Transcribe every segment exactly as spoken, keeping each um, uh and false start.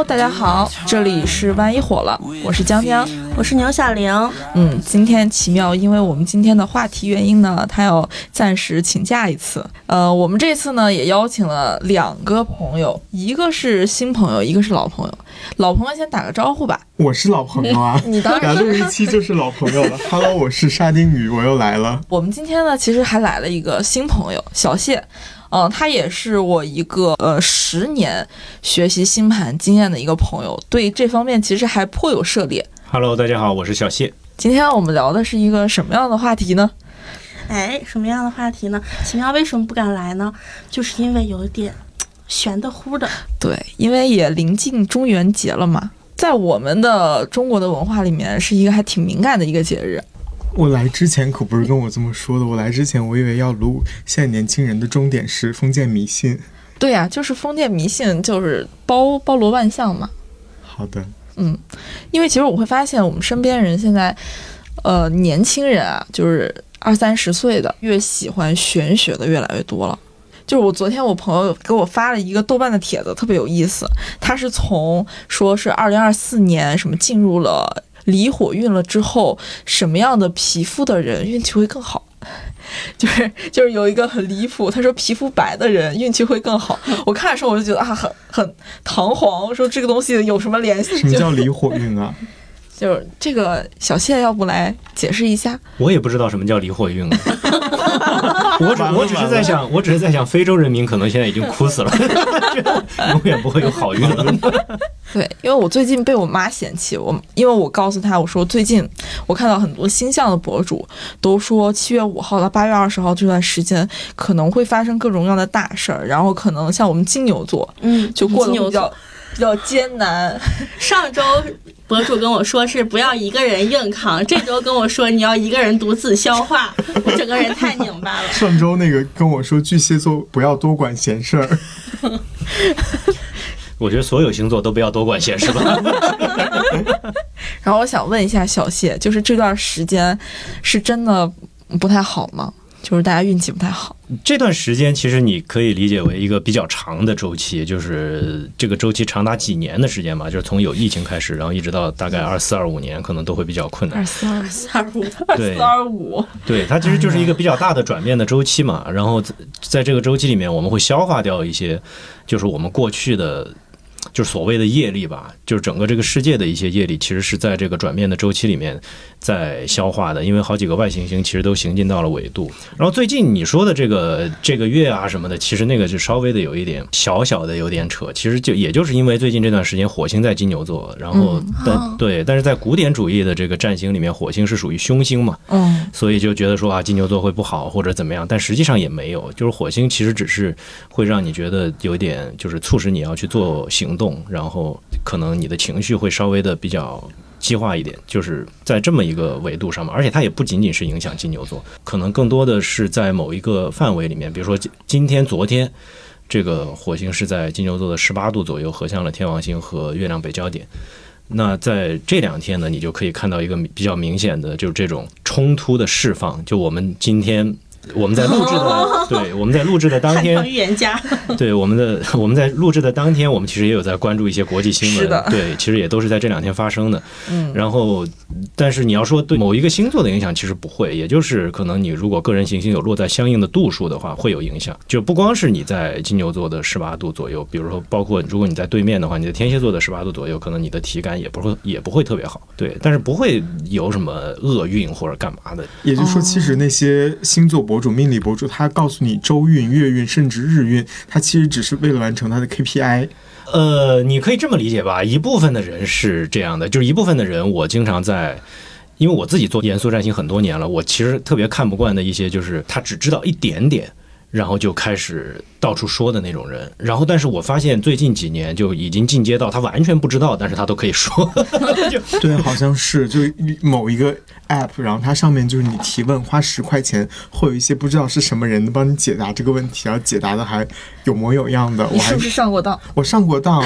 Hello， 大家好，这里是万一火了，我是江江，我是牛小玲。嗯，今天奇妙，因为我们今天的话题原因呢，他要暂时请假一次。呃，我们这次呢也邀请了两个朋友，一个是新朋友，一个是老朋友。老朋友先打个招呼吧。我是老朋友啊，你当然录一期就是老朋友了。Hello， 我是沙丁鱼，我又来了。我们今天呢，其实还来了一个新朋友，小谢。嗯，他也是我一个呃十年学习星盘经验的一个朋友，对这方面其实还颇有涉猎。Hello， 大家好，我是小谢。今天我们聊的是一个什么样的话题呢？哎，什么样的话题呢？奇妙为什么不敢来呢？就是因为有一点悬的乎的。对，因为也临近中元节了嘛，在我们的中国的文化里面，是一个还挺敏感的一个节日。我来之前可不是跟我这么说的，我来之前我以为要录现在年轻人的终点是封建迷信。对呀、啊，就是封建迷信，就是包包罗万象嘛。好的，嗯，因为其实我会发现我们身边人现在，呃，年轻人啊，就是二三十岁的，越喜欢玄学的越来越多了。就是我昨天我朋友给我发了一个豆瓣的帖子，特别有意思，他是从说是二零二四年什么进入了离火运了之后，什么样的皮肤的人运气会更好？就是就是有一个很离谱，他说皮肤白的人运气会更好。我看的时候我就觉得啊，很很堂皇，我说这个东西有什么联系？什么叫离火运啊？就是这个小谢，要不来解释一下？我也不知道什么叫离火运了。我只我只是在想，我只是在想，非洲人民可能现在已经哭死了，永远不会有好运了。对，因为我最近被我妈嫌弃，我因为我告诉她，我说最近我看到很多星象的博主都说七月五号到八月二十号这段时间可能会发生各种各样的大事儿，然后可能像我们金牛座，嗯，就过得比较比较艰难。上周博主跟我说是不要一个人硬扛，这周跟我说你要一个人独自消化，我整个人太拧巴了。上周那个跟我说巨蟹座不要多管闲事儿。我觉得所有星座都不要多管闲事吧。然后我想问一下小谢，就是这段时间是真的不太好吗？就是大家运气不太好。这段时间其实你可以理解为一个比较长的周期，就是这个周期长达几年的时间嘛，就是从有疫情开始，然后一直到大概二四二五年，可能都会比较困难。二四二四二五，二四二五，对，它其实就是一个比较大的转变的周期嘛。然后在这个周期里面，我们会消化掉一些，就是我们过去的。就是所谓的业力吧，就是整个这个世界的一些业力其实是在这个转变的周期里面在消化的，因为好几个外行星其实都行进到了纬度。然后最近你说的这个这个月啊什么的，其实那个就稍微的有一点小小的有点扯，其实就也就是因为最近这段时间火星在金牛座，然后但、嗯、对，但是在古典主义的这个占星里面，火星是属于凶星嘛，嗯，所以就觉得说啊金牛座会不好或者怎么样，但实际上也没有，就是火星其实只是会让你觉得有点就是促使你要去做行动，然后可能你的情绪会稍微的比较激化一点，就是在这么一个维度上嘛。而且它也不仅仅是影响金牛座，可能更多的是在某一个范围里面，比如说今天昨天这个火星是在金牛座的十八度左右合向了天王星和月亮北交点，那在这两天呢你就可以看到一个比较明显的就是这种冲突的释放，就我们今天我们在录制的，对，我们在录制的当天，预言家，对，我们的我们在录制的当天，我们其实也有在关注一些国际新闻，对，其实也都是在这两天发生的。嗯，然后，但是你要说对某一个星座的影响，其实不会，也就是可能你如果个人行星有落在相应的度数的话，会有影响。就不光是你在金牛座的十八度左右，比如说，包括如果你在对面的话，你在天蝎座的十八度左右，可能你的体感也不会也不会特别好，对，但是不会有什么厄运或者干嘛的。也就是说，其实那些星座博主命理博主他告诉你周运月运甚至日运，他其实只是为了完成他的 K P I。 呃你可以这么理解吧，一部分的人是这样的，就是一部分的人，我经常在，因为我自己做严肃占星很多年了，我其实特别看不惯的一些就是他只知道一点点然后就开始到处说的那种人，然后但是我发现最近几年就已经进阶到他完全不知道但是他都可以说。对，好像是就某一个 app， 然后它上面就是你提问花十块钱会有一些不知道是什么人帮你解答这个问题，然后解答的还有模有样的。你是不是上过当？我上过当。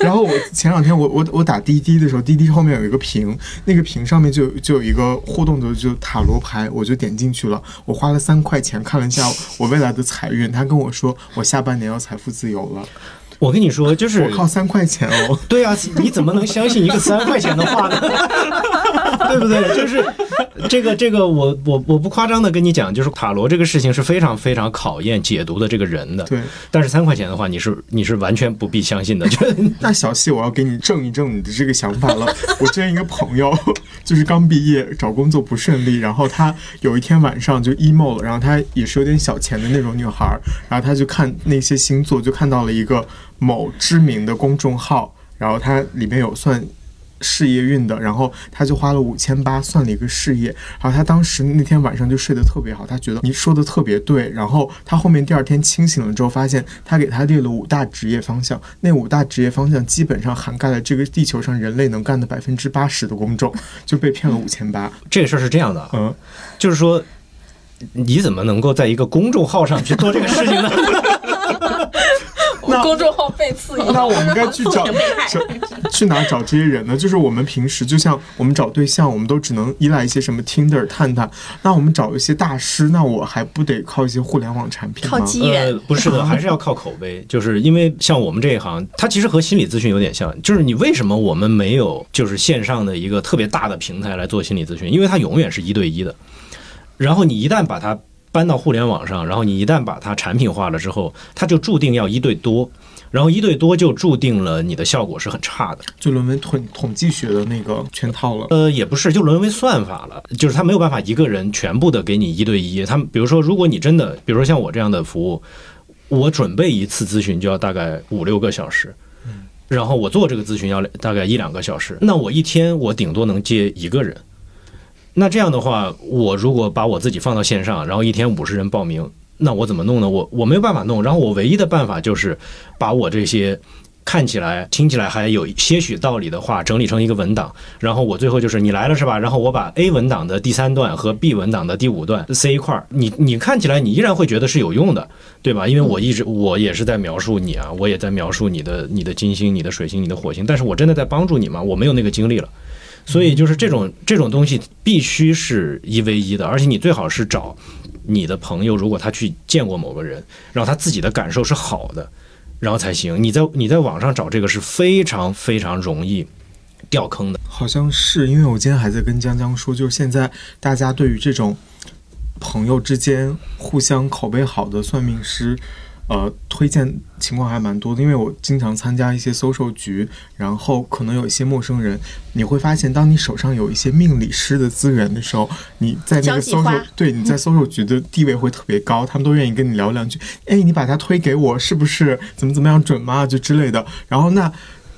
然后我前两天我我我打滴滴的时候，滴滴后面有一个屏，那个屏上面就就有一个互动的就塔罗牌，我就点进去了，我花了三块钱看了一下我问来的财运，他跟我说我下半年要财富自由了。我跟你说，就是我靠三块钱哦。对啊，你怎么能相信一个三块钱的话呢？对不对？就是这个这个我我我不夸张的跟你讲，就是塔罗这个事情是非常非常考验解读的这个人的。对，但是三块钱的话，你是你是完全不必相信的。那小戏我要给你正一正你的这个想法了。我之前一个朋友就是刚毕业找工作不顺利，然后他有一天晚上就 emo 了，然后他也是有点小钱的那种女孩，然后他就看那些星座，就看到了一个某知名的公众号，然后它里面有算事业运的，然后他就花了五千八算了一个事业，然后他当时那天晚上就睡得特别好，他觉得你说的特别对，然后他后面第二天清醒了之后发现他给他列了五大职业方向，那五大职业方向基本上涵盖了这个地球上人类能干的百分之八十的工种，就被骗了五千八。这个事儿是这样的，嗯，就是说你怎么能够在一个公众号上去做这个事情呢？公众号被刺激，那我们该去找去哪找这些人呢？就是我们平时就像我们找对象，我们都只能依赖一些什么 Tinder、探探。那我们找一些大师，那我还不得靠一些互联网产品吗？靠机缘、呃、不是的，还是要靠口碑。就是因为像我们这一行，它其实和心理咨询有点像。就是你为什么我们没有就是线上的一个特别大的平台来做心理咨询？因为它永远是一对一的。然后你一旦把它搬到互联网上，然后你一旦把它产品化了之后，它就注定要一对多，然后一对多就注定了你的效果是很差的，就沦为统统计学的那个圈套了。呃，也不是，就沦为算法了，就是它没有办法一个人全部的给你一对一。他们比如说，如果你真的，比如说像我这样的服务，我准备一次咨询就要大概五六个小时，然后我做这个咨询要大概一两个小时，那我一天我顶多能接一个人。那这样的话，我如果把我自己放到线上，然后一天五十人报名，那我怎么弄呢？我我没有办法弄。然后我唯一的办法就是把我这些看起来听起来还有些许道理的话整理成一个文档，然后我最后就是你来了是吧，然后我把 A 文档的第三段和 B 文档的第五段塞一块儿，你你看起来你依然会觉得是有用的，对吧？因为我一直我也是在描述你啊，我也在描述你的你的金星、你的水星、你的火星，但是我真的在帮助你吗？我没有那个精力了。所以就是这种这种东西必须是一 v 一的，而且你最好是找你的朋友，如果他去见过某个人，然后他自己的感受是好的，然后才行。你在你在网上找这个是非常非常容易掉坑的。好像是因为我今天还在跟江江说，就是现在大家对于这种朋友之间互相口碑好的算命师呃，推荐情况还蛮多的，因为我经常参加一些social局，然后可能有一些陌生人，你会发现，当你手上有一些命理师的资源的时候，你在那个social，对，你在social局的地位会特别高，他们都愿意跟你聊两句，哎，你把它推给我，是不是怎么怎么样准吗？就之类的。然后那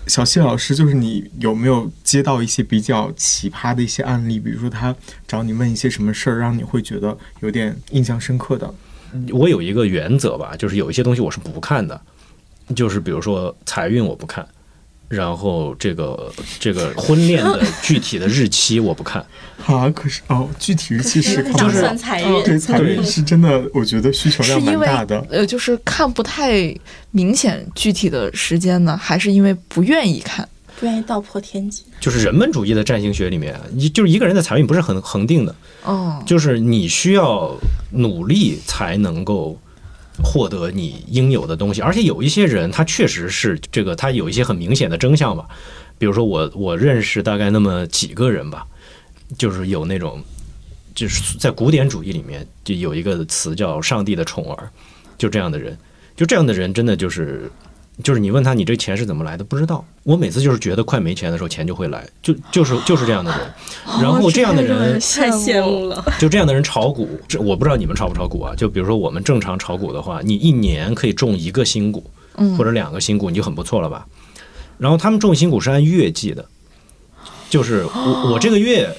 小谢老师，就是你有没有接到一些比较奇葩的一些案例？比如说他找你问一些什么事儿，让你会觉得有点印象深刻的？我有一个原则吧，就是有一些东西我是不看的，就是比如说财运我不看，然后这个这个婚恋的具体的日期我不看。啊，可是哦，具体日期是看，就是财运，对财运是真的，我觉得需求量蛮大的。呃，就是看不太明显具体的时间呢，还是因为不愿意看，不愿意道破天机。就是人本主义的占星学里面，就是一个人的财运不是很恒定的哦，就是你需要努力才能够获得你应有的东西，而且有一些人他确实是这个，他有一些很明显的征象吧。比如说我我认识大概那么几个人吧，就是有那种就是在古典主义里面就有一个词叫上帝的宠儿，就这样的人，就这样的人真的就是就是你问他你这钱是怎么来的，不知道。我每次就是觉得快没钱的时候钱就会来，就就是就是这样的人。然后这样的人太羡慕了，就这样的人炒股，这我不知道你们炒不炒股啊，就比如说我们正常炒股的话，你一年可以中一个新股或者两个新股，你就很不错了吧。然后他们中新股是按月计的，就是我我这个月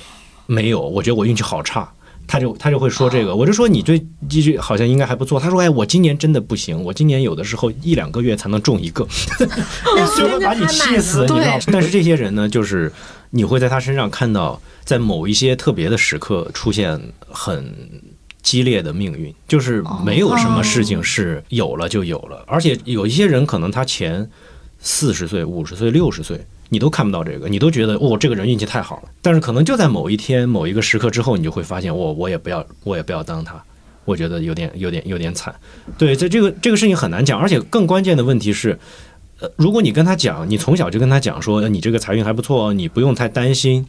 没有，我觉得我运气好差，他就他就会说这个，我就说你对这句好像应该还不错。他说哎，我今年真的不行，我今年有的时候一两个月才能中一个，就会把你气死，你知道吗？但是这些人呢，就是你会在他身上看到，在某一些特别的时刻出现很激烈的命运，就是没有什么事情是有了就有了，而且有一些人可能他前四十岁、五十岁、六十岁。你都看不到这个，你都觉得哦，这个人运气太好了。但是可能就在某一天、某一个时刻之后，你就会发现，我、哦、我也不要，我也不要当他。我觉得有点、有点、有点惨。对，这这个这个事情很难讲，而且更关键的问题是，呃，如果你跟他讲，你从小就跟他讲说你这个财运还不错，你不用太担心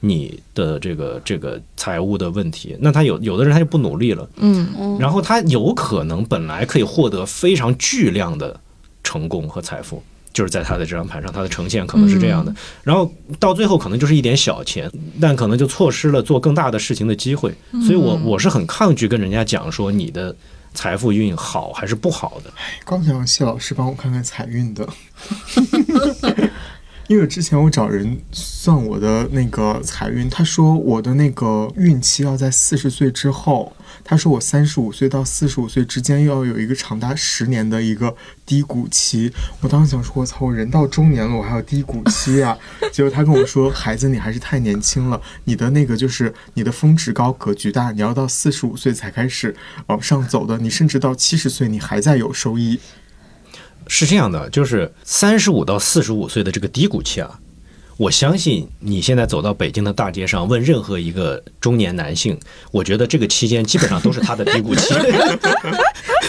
你的这个这个财务的问题，那他有有的人他就不努力了，嗯嗯，然后他有可能本来可以获得非常巨量的成功和财富，就是在他的这张盘上，他的呈现可能是这样的，嗯，然后到最后可能就是一点小钱，但可能就错失了做更大的事情的机会，所以我我是很抗拒跟人家讲说你的财富运好还是不好的。光想让谢老师帮我看看财运的，因为之前我找人算我的那个财运，他说我的那个运气要在四十岁之后，他说我三十五岁到四十五岁之间要有一个长达十年的一个低谷期。我当时想说，我操，我人到中年了，我还有低谷期啊！结果他跟我说，孩子，你还是太年轻了，你的那个就是你的峰值高，格局大，你要到四十五岁才开始往上走的，你甚至到七十岁你还在有收益。是这样的，就是三十五到四十五岁的这个低谷期啊。我相信你现在走到北京的大街上问任何一个中年男性，我觉得这个期间基本上都是他的低谷期。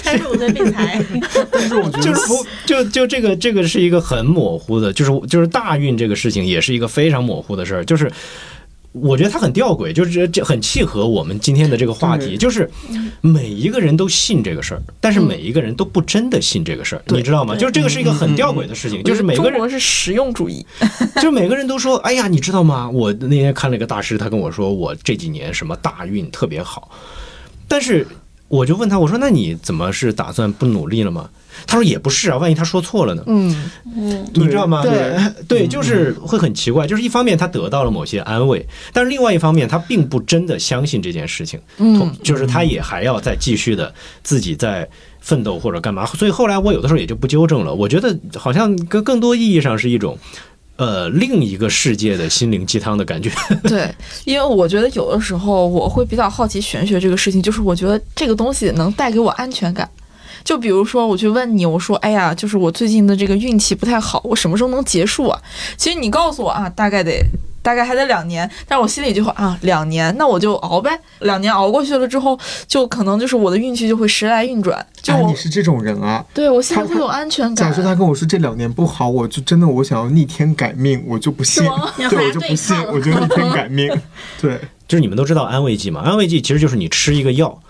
三十五岁变财，但是我觉得就是不就就这个这个是一个很模糊的，就是就是大运这个事情也是一个非常模糊的事儿，就是我觉得它很吊诡，就是这很契合我们今天的这个话题，就是每一个人都信这个事儿，但是每一个人都不真的信这个事儿，你知道吗？就是这个是一个很吊诡的事情，就是每个人中国是实用主义，就是每个人都说，哎呀，你知道吗？我那天看了一个大师，他跟我说我这几年什么大运特别好，但是我就问他，我说那你怎么是打算不努力了吗？他说也不是啊，万一他说错了呢？嗯嗯，你知道吗？对对，就是会很奇怪，就是一方面他得到了某些安慰，但是另外一方面他并不真的相信这件事情，嗯，就是他也还要再继续的自己在奋斗或者干嘛，所以后来我有的时候也就不纠正了。我觉得好像更更多意义上是一种。呃，另一个世界的心灵鸡汤的感觉。对，因为我觉得有的时候我会比较好奇玄学这个事情，就是我觉得这个东西能带给我安全感。就比如说我去问你，我说哎呀，就是我最近的这个运气不太好，我什么时候能结束啊？其实你告诉我啊，大概得大概还得两年，但是我心里就会啊，两年那我就熬呗，两年熬过去了之后，就可能就是我的运气就会时来运转。就我、哎、你是这种人啊？对，我心里会有安全感。假设他跟我说这两年不好，我就真的我想要逆天改命，我就不信，对，我就不信，我就逆天改命。对，就是你们都知道安慰剂嘛，安慰剂其实就是你吃一个药。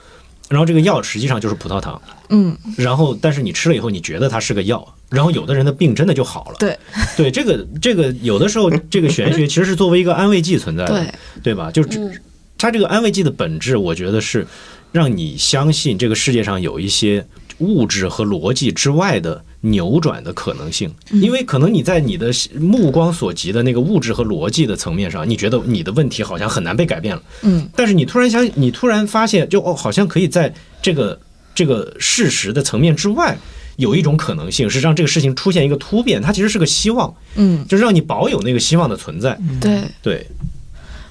然后这个药实际上就是葡萄糖，嗯，然后但是你吃了以后，你觉得它是个药，然后有的人的病真的就好了，对，对，这个这个有的时候这个玄学其实是作为一个安慰剂存在的，对，对吧？就是它这个安慰剂的本质，我觉得是让你相信这个世界上有一些物质和逻辑之外的扭转的可能性，因为可能你在你的目光所及的那个物质和逻辑的层面上，你觉得你的问题好像很难被改变了，嗯，但是你突然想，你突然发现就，就哦，好像可以在这个这个事实的层面之外，有一种可能性是让这个事情出现一个突变，它其实是个希望，嗯，就是让你保有那个希望的存在，嗯、对对。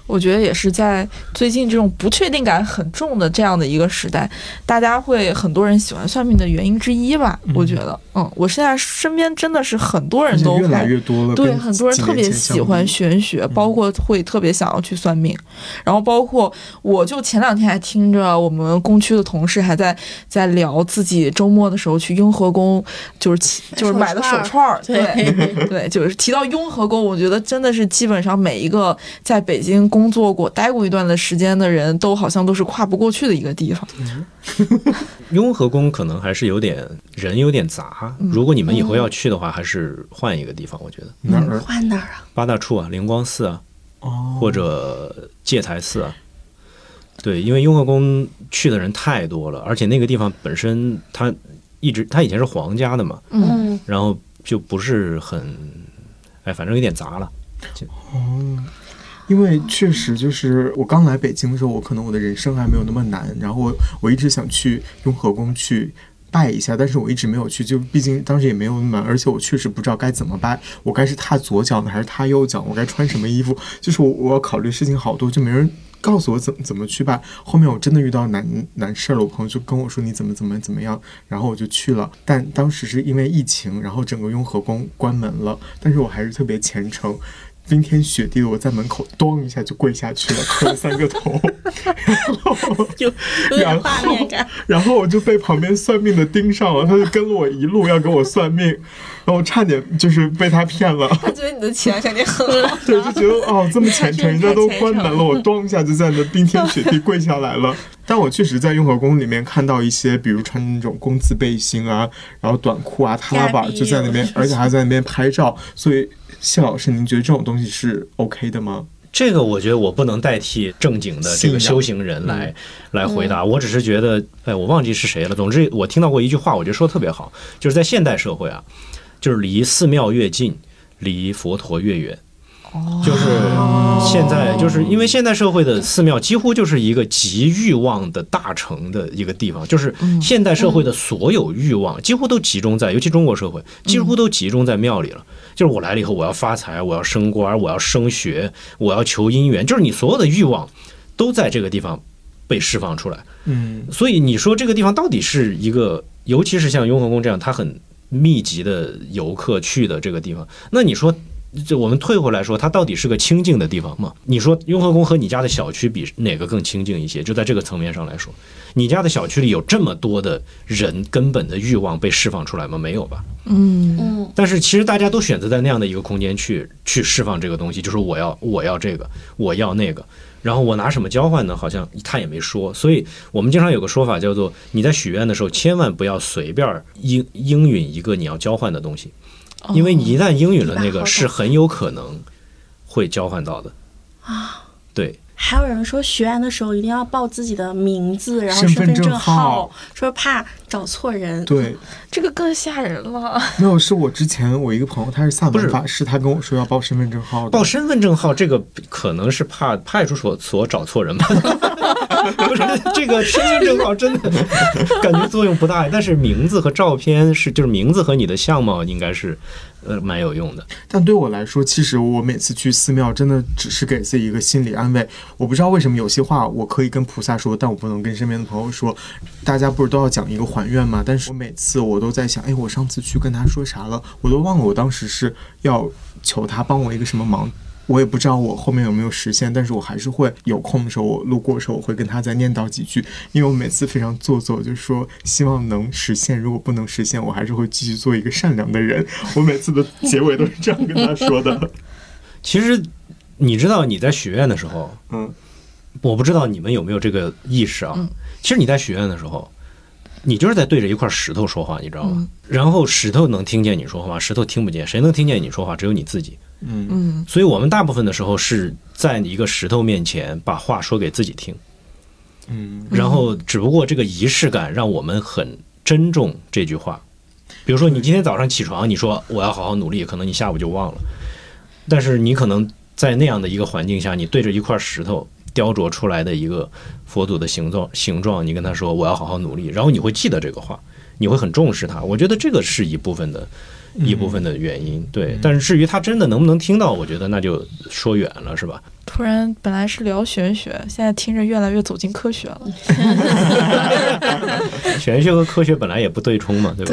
我觉得也是在最近这种不确定感很重的这样的一个时代，大家会很多人喜欢算命的原因之一吧？嗯、我觉得，嗯，我现在身边真的是很多人都越来越多了，对，很多人特别喜欢玄学，嗯、包括会特别想要去算命，然后包括我就前两天还听着我们工区的同事还在在聊自己周末的时候去雍和宫，就是就是买的手串，对对，就是提到雍和宫，我觉得真的是基本上每一个在北京工作过待过一段的时间的人都好像都是跨不过去的一个地方。雍和宫可能还是有点人有点杂，如果你们以后要去的话，还是换一个地方。我觉得哪儿换哪儿啊？八大处啊，灵光寺啊，哦、或者戒台寺啊。对，因为雍和宫去的人太多了，而且那个地方本身它一直它以前是皇家的嘛，嗯，然后就不是很，哎，反正有点杂了。哦。因为确实就是我刚来北京的时候，我可能我的人生还没有那么难，然后我我一直想去雍和宫去拜一下，但是我一直没有去，就毕竟当时也没有那么，而且我确实不知道该怎么拜，我该是踏左脚呢还是踏右脚，我该穿什么衣服，就是我我要考虑事情好多，就没人告诉我怎么怎么去拜。后面我真的遇到难难事了，我朋友就跟我说你怎么怎么怎么样，然后我就去了。但当时是因为疫情，然后整个雍和宫关门了，但是我还是特别虔诚。冰天雪地的，我在门口咚一下就跪下去了，磕了三个头，然后就有点画面感。然后我就被旁边算命的盯上了，他就跟了我一路要给我算命，然后我差点就是被他骗了。他觉得你的钱肯定很好，对，就觉得哦这么虔诚，人家都关门了，我咚一下就在那冰天雪地跪下来了。但我确实在雍和宫里面看到一些，比如穿那种工字背心啊，然后短裤啊、踏拉板就在那边，而且还在那边拍照。所以谢老师，您觉得这种东西是 OK 的吗？这个我觉得我不能代替正经的这个修行人来、嗯、来回答，我只是觉得，哎，我忘记是谁了。总之，我听到过一句话，我觉得说得特别好，就是在现代社会啊，就是离寺庙越近，离佛陀越远。就是现在，就是因为现代社会的寺庙几乎就是一个极欲望的大城的一个地方，就是现代社会的所有欲望几乎都集中在，尤其中国社会几乎都集中在庙里了。就是我来了以后，我要发财，我要升官，我要升学，我要求姻缘，就是你所有的欲望都在这个地方被释放出来。嗯，所以你说这个地方到底是一个，尤其是像雍和宫这样它很密集的游客去的这个地方，那你说就我们退回来说，它到底是个清静的地方吗？你说雍和宫和你家的小区比哪个更清静一些？就在这个层面上来说，你家的小区里有这么多的人根本的欲望被释放出来吗？没有吧。嗯嗯。但是其实大家都选择在那样的一个空间去去释放这个东西，就是我要我要这个，我要那个，然后我拿什么交换呢？好像他也没说。所以我们经常有个说法叫做，你在许愿的时候千万不要随便应应允一个你要交换的东西。因为你一旦应允了那个，是很有可能会交换到的啊。对，还有人说许愿的时候一定要报自己的名字，然后身份证号，说怕找错人。对，这个更吓人了。没有，是我之前我一个朋友，他是萨满法师，他跟我说要报身份证号的。报身份证号这个可能是怕派出所所找错人吧。不是，这个身份证号真的感觉作用不大，但是名字和照片是，就是名字和你的相貌应该是呃蛮有用的。但对我来说，其实我每次去寺庙真的只是给自己一个心理安慰。我不知道为什么有些话我可以跟菩萨说，但我不能跟身边的朋友说。大家不是都要讲一个还愿吗？但是我每次我都在想，哎，我上次去跟他说啥了，我都忘了。我当时是要求他帮我一个什么忙，我也不知道我后面有没有实现，但是我还是会有空的时候，我路过的时候我会跟他再念叨几句，因为我每次非常做作，就是说希望能实现，如果不能实现，我还是会继续做一个善良的人。我每次的结尾都是这样跟他说的。其实你知道你在许愿的时候，嗯，我不知道你们有没有这个意识啊、嗯、其实你在许愿的时候，你就是在对着一块石头说话，你知道吗、嗯、然后石头能听见你说话吗？石头听不见。谁能听见你说话？只有你自己。嗯嗯，所以我们大部分的时候是在一个石头面前把话说给自己听，嗯，然后只不过这个仪式感让我们很珍重这句话。比如说你今天早上起床，你说我要好好努力，可能你下午就忘了，但是你可能在那样的一个环境下，你对着一块石头雕琢出来的一个佛祖的形状形状，你跟他说我要好好努力，然后你会记得这个话，你会很重视它。我觉得这个是一部分的。一部分的原因，对、嗯、但是至于他真的能不能听到，我觉得那就说远了，是吧？突然本来是聊玄学，现在听着越来越走进科学了。玄学和科学本来也不对冲嘛，对吧？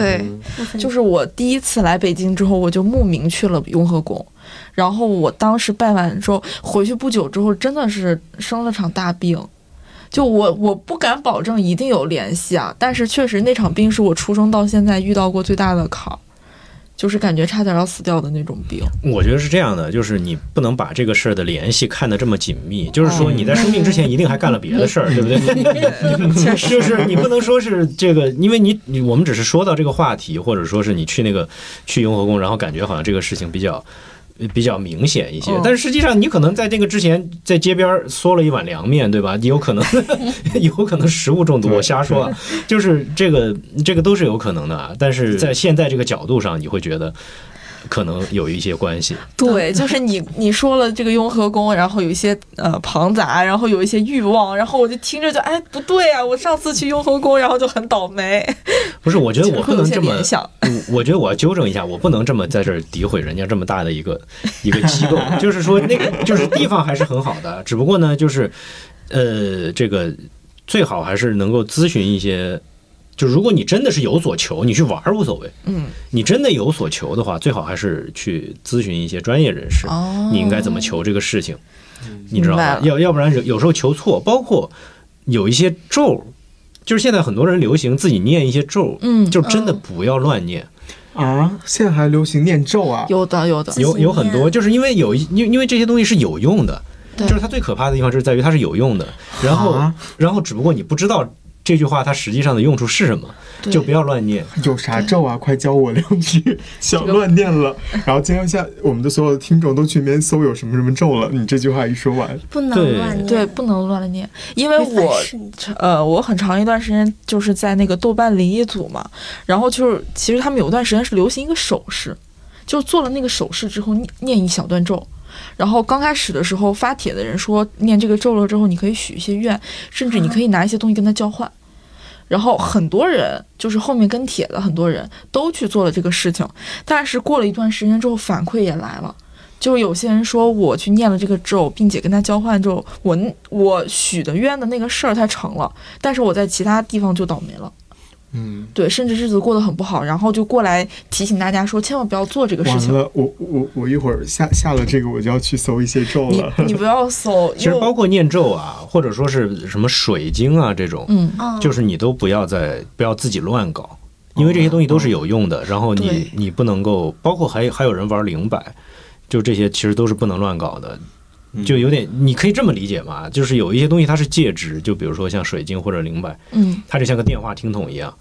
对，就是我第一次来北京之后，我就慕名去了雍和宫，然后我当时拜完之后回去不久之后，真的是生了场大病。就我我不敢保证一定有联系啊，但是确实那场病是我出生到现在遇到过最大的坎儿，就是感觉差点要死掉的那种病。我觉得是这样的，就是你不能把这个事儿的联系看得这么紧密，就是说你在生病之前一定还干了别的事儿、嗯、对不对？就是你不能说是这个，因为你你我们只是说到这个话题，或者说是你去那个去雍和宫，然后感觉好像这个事情比较比较明显一些，但是实际上你可能在这个之前在街边嗦了一碗凉面，对吧？你有可能有可能食物中毒，我瞎说、啊、就是这个这个都是有可能的、啊、但是在现在这个角度上，你会觉得可能有一些关系。对，就是你你说了这个雍和宫，然后有一些呃庞杂，然后有一些欲望，然后我就听着就哎不对啊，我上次去雍和宫，然后就很倒霉。不是，我觉得我不能这么，我觉得我要纠正一下，我不能这么在这儿诋毁人家这么大的一个一个机构。就是说那个就是地方还是很好的，只不过呢就是呃这个最好还是能够咨询一些就如果你真的是有所求，你去玩无所谓。嗯，你真的有所求的话，最好还是去咨询一些专业人士，哦、你应该怎么求这个事情，你知道吧？要要不然有时候求错，包括有一些咒，就是现在很多人流行自己念一些咒，嗯，就真的不要乱念。嗯啊，现在还流行念咒啊？有的，有的，有有很多，就是因为有因因为这些东西是有用的，就是它最可怕的地方就是在于它是有用的，然后、啊、然后只不过你不知道这句话它实际上的用处是什么，就不要乱念。有啥咒啊？快教我两句，想乱念了。然后今天下我们的所有的听众都去里面搜有什么什么咒了。你这句话一说完，不能乱念，对，不能乱念，因为我呃我很长一段时间就是在那个豆瓣灵异组嘛，然后就是其实他们有一段时间是流行一个手势，就做了那个手势之后念一小段咒。然后刚开始的时候发帖的人说念这个咒了之后你可以许一些愿，甚至你可以拿一些东西跟他交换，然后很多人就是后面跟帖的很多人都去做了这个事情，但是过了一段时间之后反馈也来了，就是有些人说我去念了这个咒并且跟他交换之后，我我许的愿的那个事儿它成了，但是我在其他地方就倒霉了。嗯，对，甚至日子过得很不好，然后就过来提醒大家说，千万不要做这个事情。完了，我我我一会儿下下了这个，我就要去搜一些咒了。你, 你不要搜，其实包括念咒啊，或者说是什么水晶啊这种，嗯，就是你都不要再不要自己乱搞，因为这些东西都是有用的。嗯、然后你你不能够，包括还还有人玩灵摆，就这些其实都是不能乱搞的。就有点，你可以这么理解嘛，就是有一些东西它是介质，就比如说像水晶或者灵摆，嗯，它就像个电话听筒一样，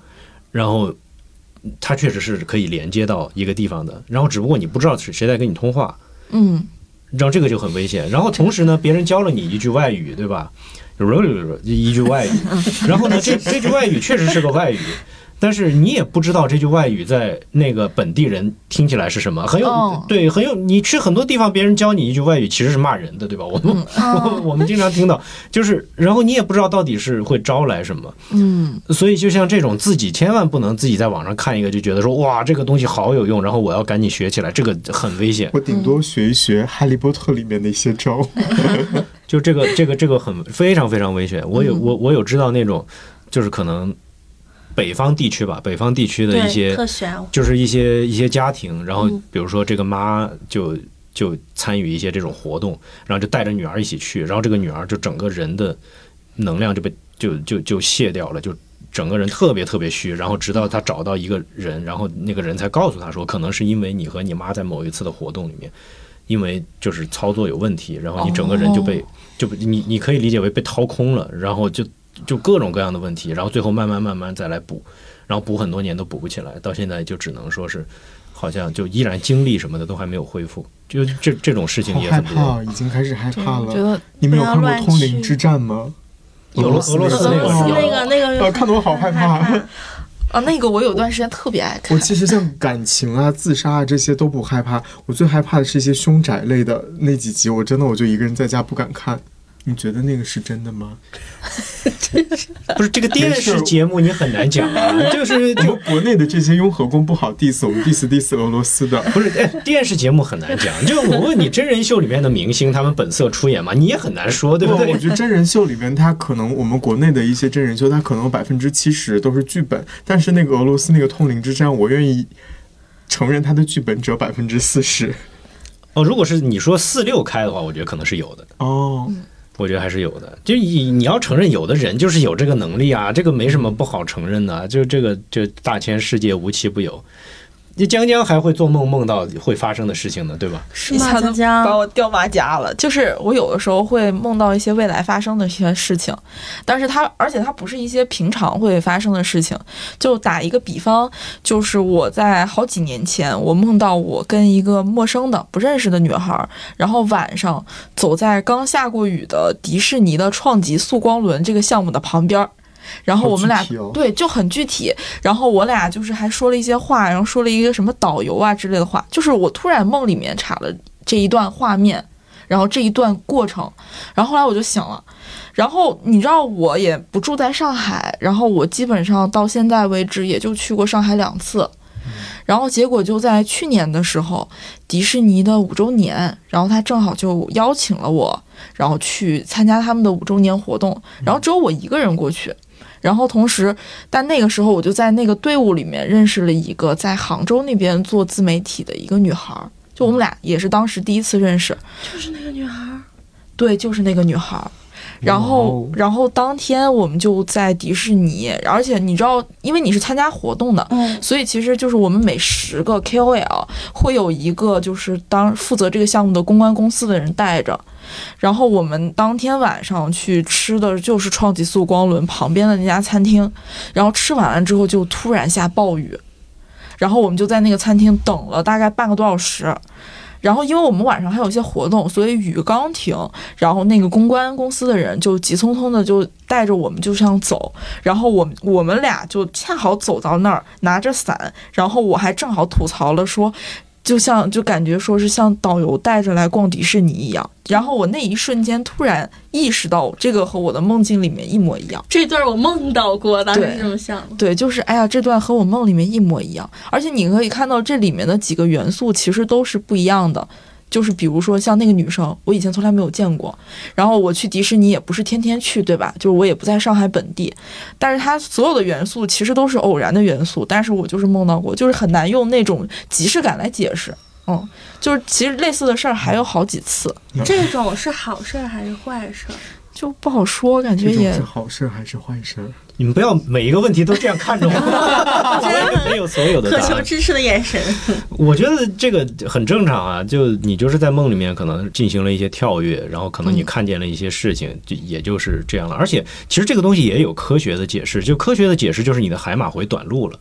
然后它确实是可以连接到一个地方的，然后只不过你不知道谁在跟你通话，嗯，然后这个就很危险。然后同时呢，别人教了你一句外语，对吧？一句外语，然后呢，这这句外语确实是个外语。但是你也不知道这句外语在那个本地人听起来是什么，很有、oh. 对，很有。你去很多地方，别人教你一句外语其实是骂人的，对吧？我们、oh. 我我们经常听到，就是然后你也不知道到底是会招来什么，嗯。所以就像这种，自己千万不能自己在网上看一个就觉得说哇这个东西好有用，然后我要赶紧学起来，这个很危险。我顶多学一学《哈利波特》里面那些招，就这个这个这个很非常非常危险。我有我我有知道那种，就是可能。北方地区吧，北方地区的一些，就是一些一些家庭，然后比如说这个妈就就参与一些这种活动，然后就带着女儿一起去，然后这个女儿就整个人的能量就被就就就卸掉了，就整个人特别特别虚，然后直到她找到一个人，然后那个人才告诉她说，可能是因为你和你妈在某一次的活动里面，因为就是操作有问题，然后你整个人就被、哦、就你你可以理解为被掏空了，然后就。就各种各样的问题，然后最后慢慢慢慢再来补，然后补很多年都补不起来，到现在就只能说是好像就依然精力什么的都还没有恢复，就这这种事情也很多。害怕，已经开始害怕了。你们有看过《通灵之战》吗？俄罗斯那个那个那个，呃，看得我好害怕啊！那个我有段时间特别爱看。我其实像感情啊、自杀啊这些都不害怕，我最害怕的是一些凶宅类的那几集，我真的我就一个人在家不敢看。你觉得那个是真的吗？不是这个电视节目你很难讲啊，就是就国内的这些雍和宫不好 diss， 我们 diss diss 俄罗斯的，不是、哎、电视节目很难讲。就我问你，真人秀里面的明星他们本色出演嘛，你也很难说，对不对？我觉得真人秀里面，他可能我们国内的一些真人秀，他可能百分之七十都是剧本，但是那个俄罗斯那个通灵之战，我愿意承认他的剧本只有百分之四十。哦，如果是你说四六开的话，我觉得可能是有的哦。嗯，我觉得还是有的，就你你要承认，有的人就是有这个能力啊，这个没什么不好承认的、啊，就这个就大千世界无奇不有，你江江还会做梦梦到会发生的事情呢，对吧？是吗？江江把我掉马甲了，就是我有的时候会梦到一些未来发生的一些事情，但是它而且它不是一些平常会发生的事情，就打一个比方，就是我在好几年前，我梦到我跟一个陌生的不认识的女孩，然后晚上走在刚下过雨的迪士尼的创极速光轮这个项目的旁边。然后我们俩、哦、对，就很具体，然后我俩就是还说了一些话，然后说了一个什么导游啊之类的话，就是我突然梦里面插了这一段画面，然后这一段过程，然后后来我就醒了。然后你知道我也不住在上海，然后我基本上到现在为止也就去过上海两次，然后结果就在去年的时候，迪士尼的五周年，然后他正好就邀请了我，然后去参加他们的五周年活动，然后只有我一个人过去，然后同时但那个时候我就在那个队伍里面认识了一个在杭州那边做自媒体的一个女孩，就我们俩也是当时第一次认识。就是那个女孩？对，就是那个女孩。然后然后当天我们就在迪士尼，而且你知道因为你是参加活动的、嗯、所以其实就是我们每十个 K O L 会有一个就是当负责这个项目的公关公司的人带着，然后我们当天晚上去吃的就是创极速光轮旁边的那家餐厅，然后吃完了之后就突然下暴雨，然后我们就在那个餐厅等了大概半个多小时，然后因为我们晚上还有一些活动，所以雨刚停，然后那个公关公司的人就急匆匆的就带着我们就这样走，然后我们我们俩就恰好走到那儿拿着伞，然后我还正好吐槽了说就像就感觉说是像导游带着来逛迪士尼一样，然后我那一瞬间突然意识到这个和我的梦境里面一模一样，这段我梦到过，当时这么想的。对，就是哎呀这段和我梦里面一模一样，而且你可以看到这里面的几个元素其实都是不一样的，就是比如说像那个女生我以前从来没有见过，然后我去迪士尼也不是天天去对吧，就是我也不在上海本地，但是它所有的元素其实都是偶然的元素，但是我就是梦到过，就是很难用那种即视感来解释。嗯，就是其实类似的事儿还有好几次。这种是好事还是坏事就不好说，感觉也。这种是好事还是坏事？你们不要每一个问题都这样看着我，我也没有所有的渴求知识的眼神。我觉得这个很正常啊，就你就是在梦里面可能进行了一些跳跃，然后可能你看见了一些事情，就也就是这样了。而且其实这个东西也有科学的解释，就科学的解释就是你的海马回短路了。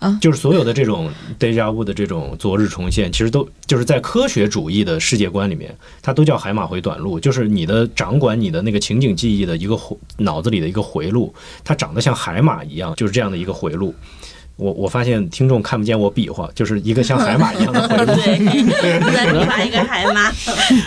啊，就是所有的这种 deja vu 的这种昨日重现，其实都就是在科学主义的世界观里面，它都叫海马回短路，就是你的掌管你的那个情景记忆的一个脑子里的一个回路，它长得像海马一样，就是这样的一个回路。我我发现听众看不见我比划，就是一个像海马一样的回路。对，我在比划一个海马。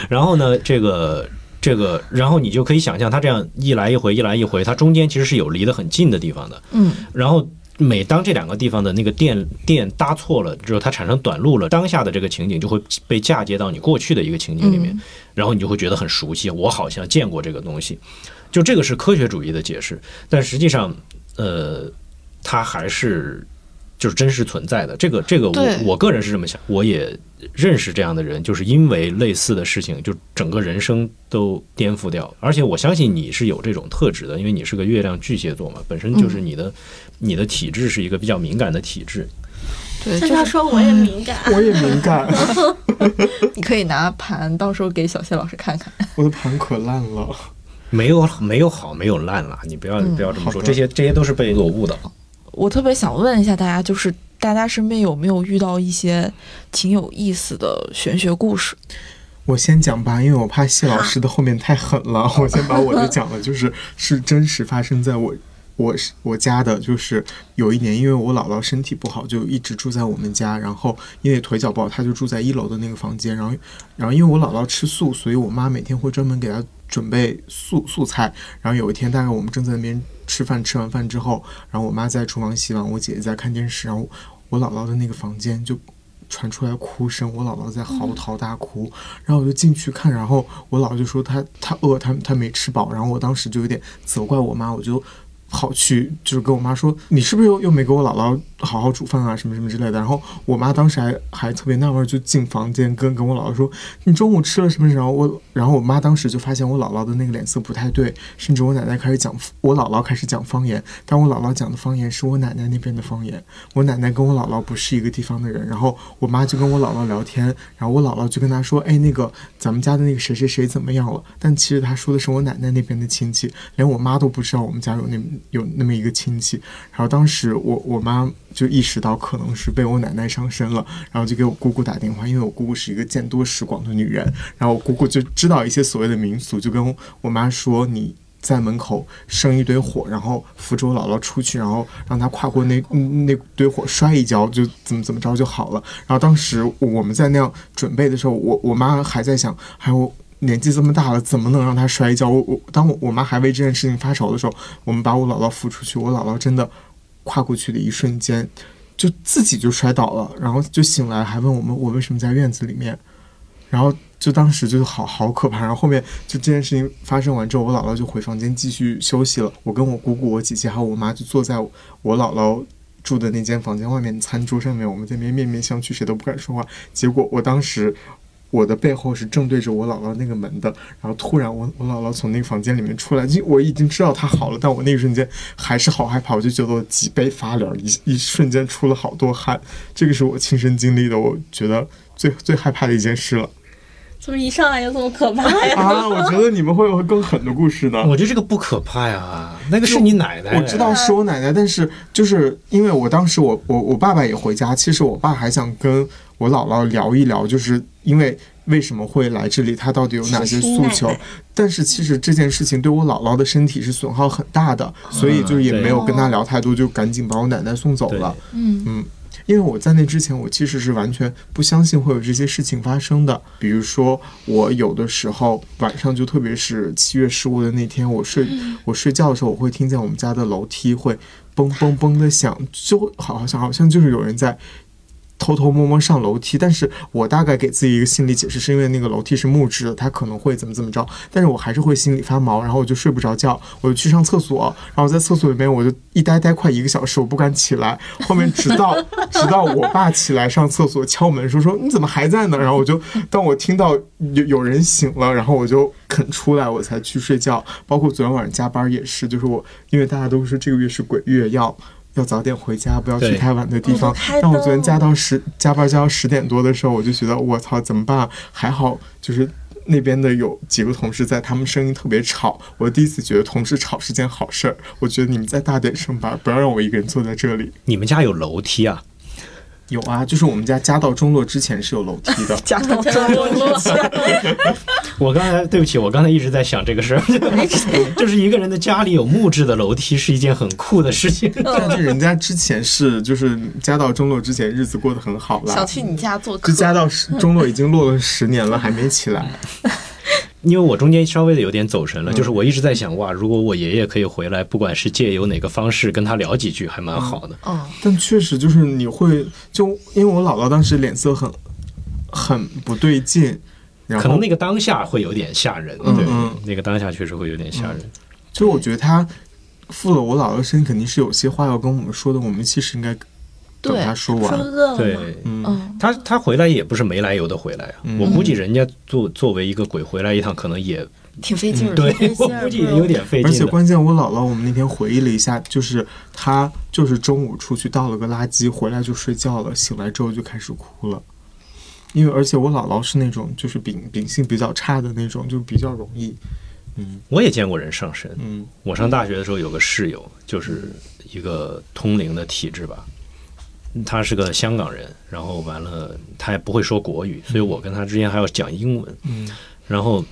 然后呢，这个。这个，然后你就可以想象，它这样一来一回，一来一回，它中间其实是有离得很近的地方的。嗯，然后每当这两个地方的那个电电搭错了之后，它产生短路了，当下的这个情景就会被嫁接到你过去的一个情景里面，嗯、然后你就会觉得很熟悉，我好像见过这个东西。就这个是科学主义的解释，但实际上，呃，它还是就是真实存在的。这个这个我，我我个人是这么想，我也。认识这样的人，就是因为类似的事情，就整个人生都颠覆掉。而且我相信你是有这种特质的，因为你是个月亮巨蟹座嘛，本身就是你的、嗯、你的体质是一个比较敏感的体质。对，就是他说我也敏感，我也敏感。你可以拿盘，到时候给小谢老师看看。我的盘可烂了，没有没有好，没有烂了，你不要、嗯、不要这么说，这些这些都是被我误导。我特别想问一下大家，就是。大家身边有没有遇到一些挺有意思的玄学故事？我先讲吧，因为我怕谢老师的后面太狠了，我先把我的讲了，就是是真实发生在我我我家的，就是有一年，因为我姥姥身体不好，就一直住在我们家，然后因为腿脚不好，她就住在一楼的那个房间，然后然后因为我姥姥吃素，所以我妈每天会专门给她准备素素菜，然后有一天大概我们正在那边吃饭，吃完饭之后，然后我妈在厨房洗碗，我姐姐在看电视，然后。我姥姥的那个房间就传出来哭声，我姥姥在嚎啕大哭、嗯、然后我就进去看，然后我姥姥就说她她饿，她她没吃饱，然后我当时就有点责怪我妈，我就跑去就是跟我妈说你是不是又又没给我姥姥好好煮饭啊什么什么之类的，然后我妈当时还还特别纳闷，就进房间跟跟我姥姥说你中午吃了什么，然后我然后我妈当时就发现我姥姥的那个脸色不太对，甚至我奶奶开始讲我姥姥开始讲方言，但我姥姥讲的方言是我奶奶那边的方言，我奶奶跟我姥姥不是一个地方的人，然后我妈就跟我姥姥聊天，然后我姥姥就跟她说哎那个咱们家的那个谁谁谁怎么样了，但其实她说的是我奶奶那边的亲戚，连我妈都不知道我们家有那有那么一个亲戚，然后当时我我妈就意识到可能是被我奶奶上身了，然后就给我姑姑打电话，因为我姑姑是一个见多识广的女人，然后我姑姑就知道一些所谓的民俗，就跟我妈说你在门口生一堆火，然后扶着我姥姥出去，然后让她跨过那那堆火摔一跤，就怎么怎么着就好了。然后当时我们在那样准备的时候，我我妈还在想，还有。年纪这么大了，怎么能让他摔跤？我我当我我妈还为这件事情发愁的时候，我们把我姥姥扶出去，我姥姥真的跨过去的一瞬间，就自己就摔倒了，然后就醒来，还问我们我为什么在院子里面，然后就当时就好好可怕。然后后面就这件事情发生完之后，我姥姥就回房间继续休息了，我跟我姑姑、我姐姐还有我妈就坐在我姥姥住的那间房间外面餐桌上面，我们在那边面面相觑，谁都不敢说话。结果我当时我的背后是正对着我姥姥那个门的，然后突然我我姥姥从那个房间里面出来，就我已经知道她好了，但我那一瞬间还是好害怕，我就觉得我脊背发凉，一一瞬间出了好多汗。这个是我亲身经历的，我觉得最最害怕的一件事了。怎么一上来就这么可怕呀？啊，我觉得你们会有更狠的故事呢。我觉得这个不可怕呀，那个是你奶奶。我知道是我奶奶，但是就是因为我当时我我我爸爸也回家，其实我爸还想跟我姥姥聊一聊，就是因为为什么会来这里，他到底有哪些诉求。但是其实这件事情对我姥姥的身体是损耗很大的，所以就也没有跟他聊太多，就赶紧把我奶奶送走了。嗯嗯，因为我在那之前我其实是完全不相信会有这些事情发生的。比如说我有的时候晚上，就特别是七月十五的那天，我睡我睡觉的时候，我会听见我们家的楼梯会嘣嘣嘣的响，就好像好像就是有人在偷偷摸摸上楼梯。但是我大概给自己一个心理解释，是因为那个楼梯是木质的，它可能会怎么怎么着，但是我还是会心里发毛，然后我就睡不着觉，我就去上厕所，然后在厕所里面我就一呆呆快一个小时，我不敢起来。后面直到直到我爸起来上厕所敲门说说你怎么还在呢，然后我就当我听到有有人醒了，然后我就肯出来，我才去睡觉。包括昨天晚上加班也是，就是我因为大家都说这个月是鬼月，要要早点回家，不要去太晚的地方。但我昨天加到十加班加到十点多的时候，我就觉得我操怎么办啊，还好就是那边的有几个同事在，他们声音特别吵，我第一次觉得同事吵是件好事儿。我觉得你们再大点声吧，不要让我一个人坐在这里。你们家有楼梯啊？有啊，就是我们家家道中落之前是有楼梯的。家道中落我刚才对不起，我刚才一直在想这个事儿，就是一个人的家里有木质的楼梯是一件很酷的事情。但是人家之前是就是家道中落之前日子过得很好了。想去你家做客，就家道中落已经落了十年了还没起来。因为我中间稍微的有点走神了，就是我一直在想，哇，如果我爷爷可以回来，不管是借由哪个方式跟他聊几句，还蛮好的。嗯，嗯但确实就是你会，就因为我姥姥当时脸色很很不对劲，然后可能那个当下会有点吓人，对，嗯、那个当下确实会有点吓人。嗯、就是我觉得他附了我姥姥身，肯定是有些话要跟我们说的，我们其实应该等他说完。对，嗯，他他回来也不是没来由的回来啊。嗯、我估计人家作作为一个鬼回来一趟，可能也挺费劲的。嗯、对，我估计也有点费劲。而且关键，我姥姥我们那天回忆了一下，就是他就是中午出去倒了个垃圾，回来就睡觉了，醒来之后就开始哭了。因为而且我姥姥是那种就是秉秉性比较差的那种，就比较容易。嗯，我也见过人上身。嗯，我上大学的时候有个室友，就是一个通灵的体质吧。他是个香港人，然后完了他也不会说国语，所以我跟他之间还要讲英文。嗯，然后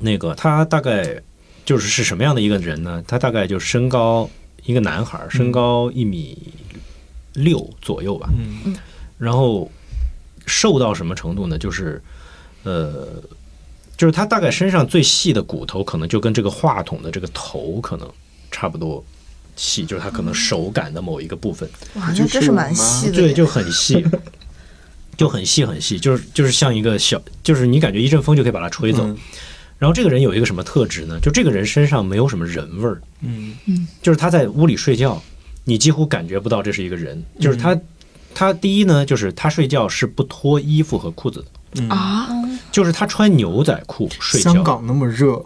那个他大概就是是什么样的一个人呢？他大概就是身高，一个男孩身高一米六左右吧。嗯，然后瘦到什么程度呢？就是呃，就是他大概身上最细的骨头可能就跟这个话筒的这个头可能差不多。细就是他可能手感的某一个部分，哇，那这是蛮细的，对，就很细，就很细很细，就是就是像一个小，就是你感觉一阵风就可以把它吹走。嗯、然后这个人有一个什么特质呢？就这个人身上没有什么人味儿，嗯嗯，就是他在屋里睡觉，你几乎感觉不到这是一个人。就是他，嗯、他第一呢，就是他睡觉是不脱衣服和裤子的啊，嗯、就是他穿牛仔裤睡觉。香港那么热。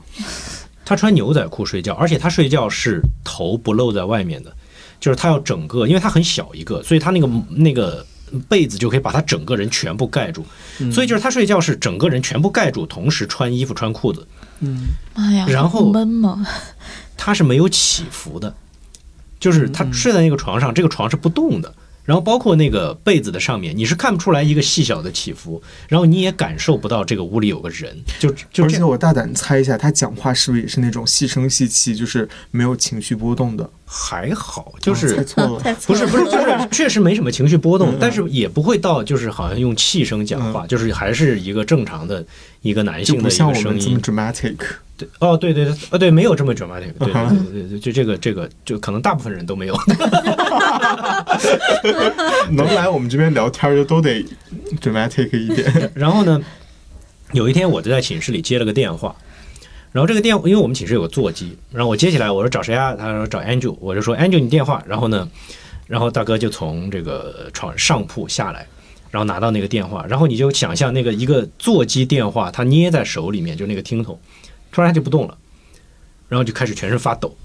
他穿牛仔裤睡觉，而且他睡觉是头不露在外面的，就是他要整个，因为他很小一个，所以他那个那个被子就可以把他整个人全部盖住，嗯、所以就是他睡觉是整个人全部盖住，同时穿衣服穿裤子。嗯，哎呀，然后闷吗？他是没有起伏的，就是他睡在那个床上，嗯、这个床是不动的，然后包括那个被子的上面，你是看不出来一个细小的起伏，然后你也感受不到这个屋里有个人。就就而且我大胆猜一下，他讲话是不是也是那种细声细气，就是没有情绪波动的？还好，就是、哦、猜错了，不是不是，就是确实没什么情绪波动，但是也不会到就是好像用气声讲话，嗯、就是还是一个正常的一个男性的一个声音，就不像我们这么 dramatic。对，哦，对对对，哦对，没有这么 dramatic。对对对对，就这个这个，就可能大部分人都没有。能来我们这边聊天就都得 dramatic 一点。然后呢，有一天我就在寝室里接了个电话，然后这个电话因为我们寝室有个座机，然后我接起来我说找谁啊，他说找 Andrew， 我就说 Andrew 你电话，然后呢然后大哥就从这个床上铺下来，然后拿到那个电话，然后你就想象那个一个座机电话他捏在手里面，就那个听筒突然就不动了，然后就开始全身发抖，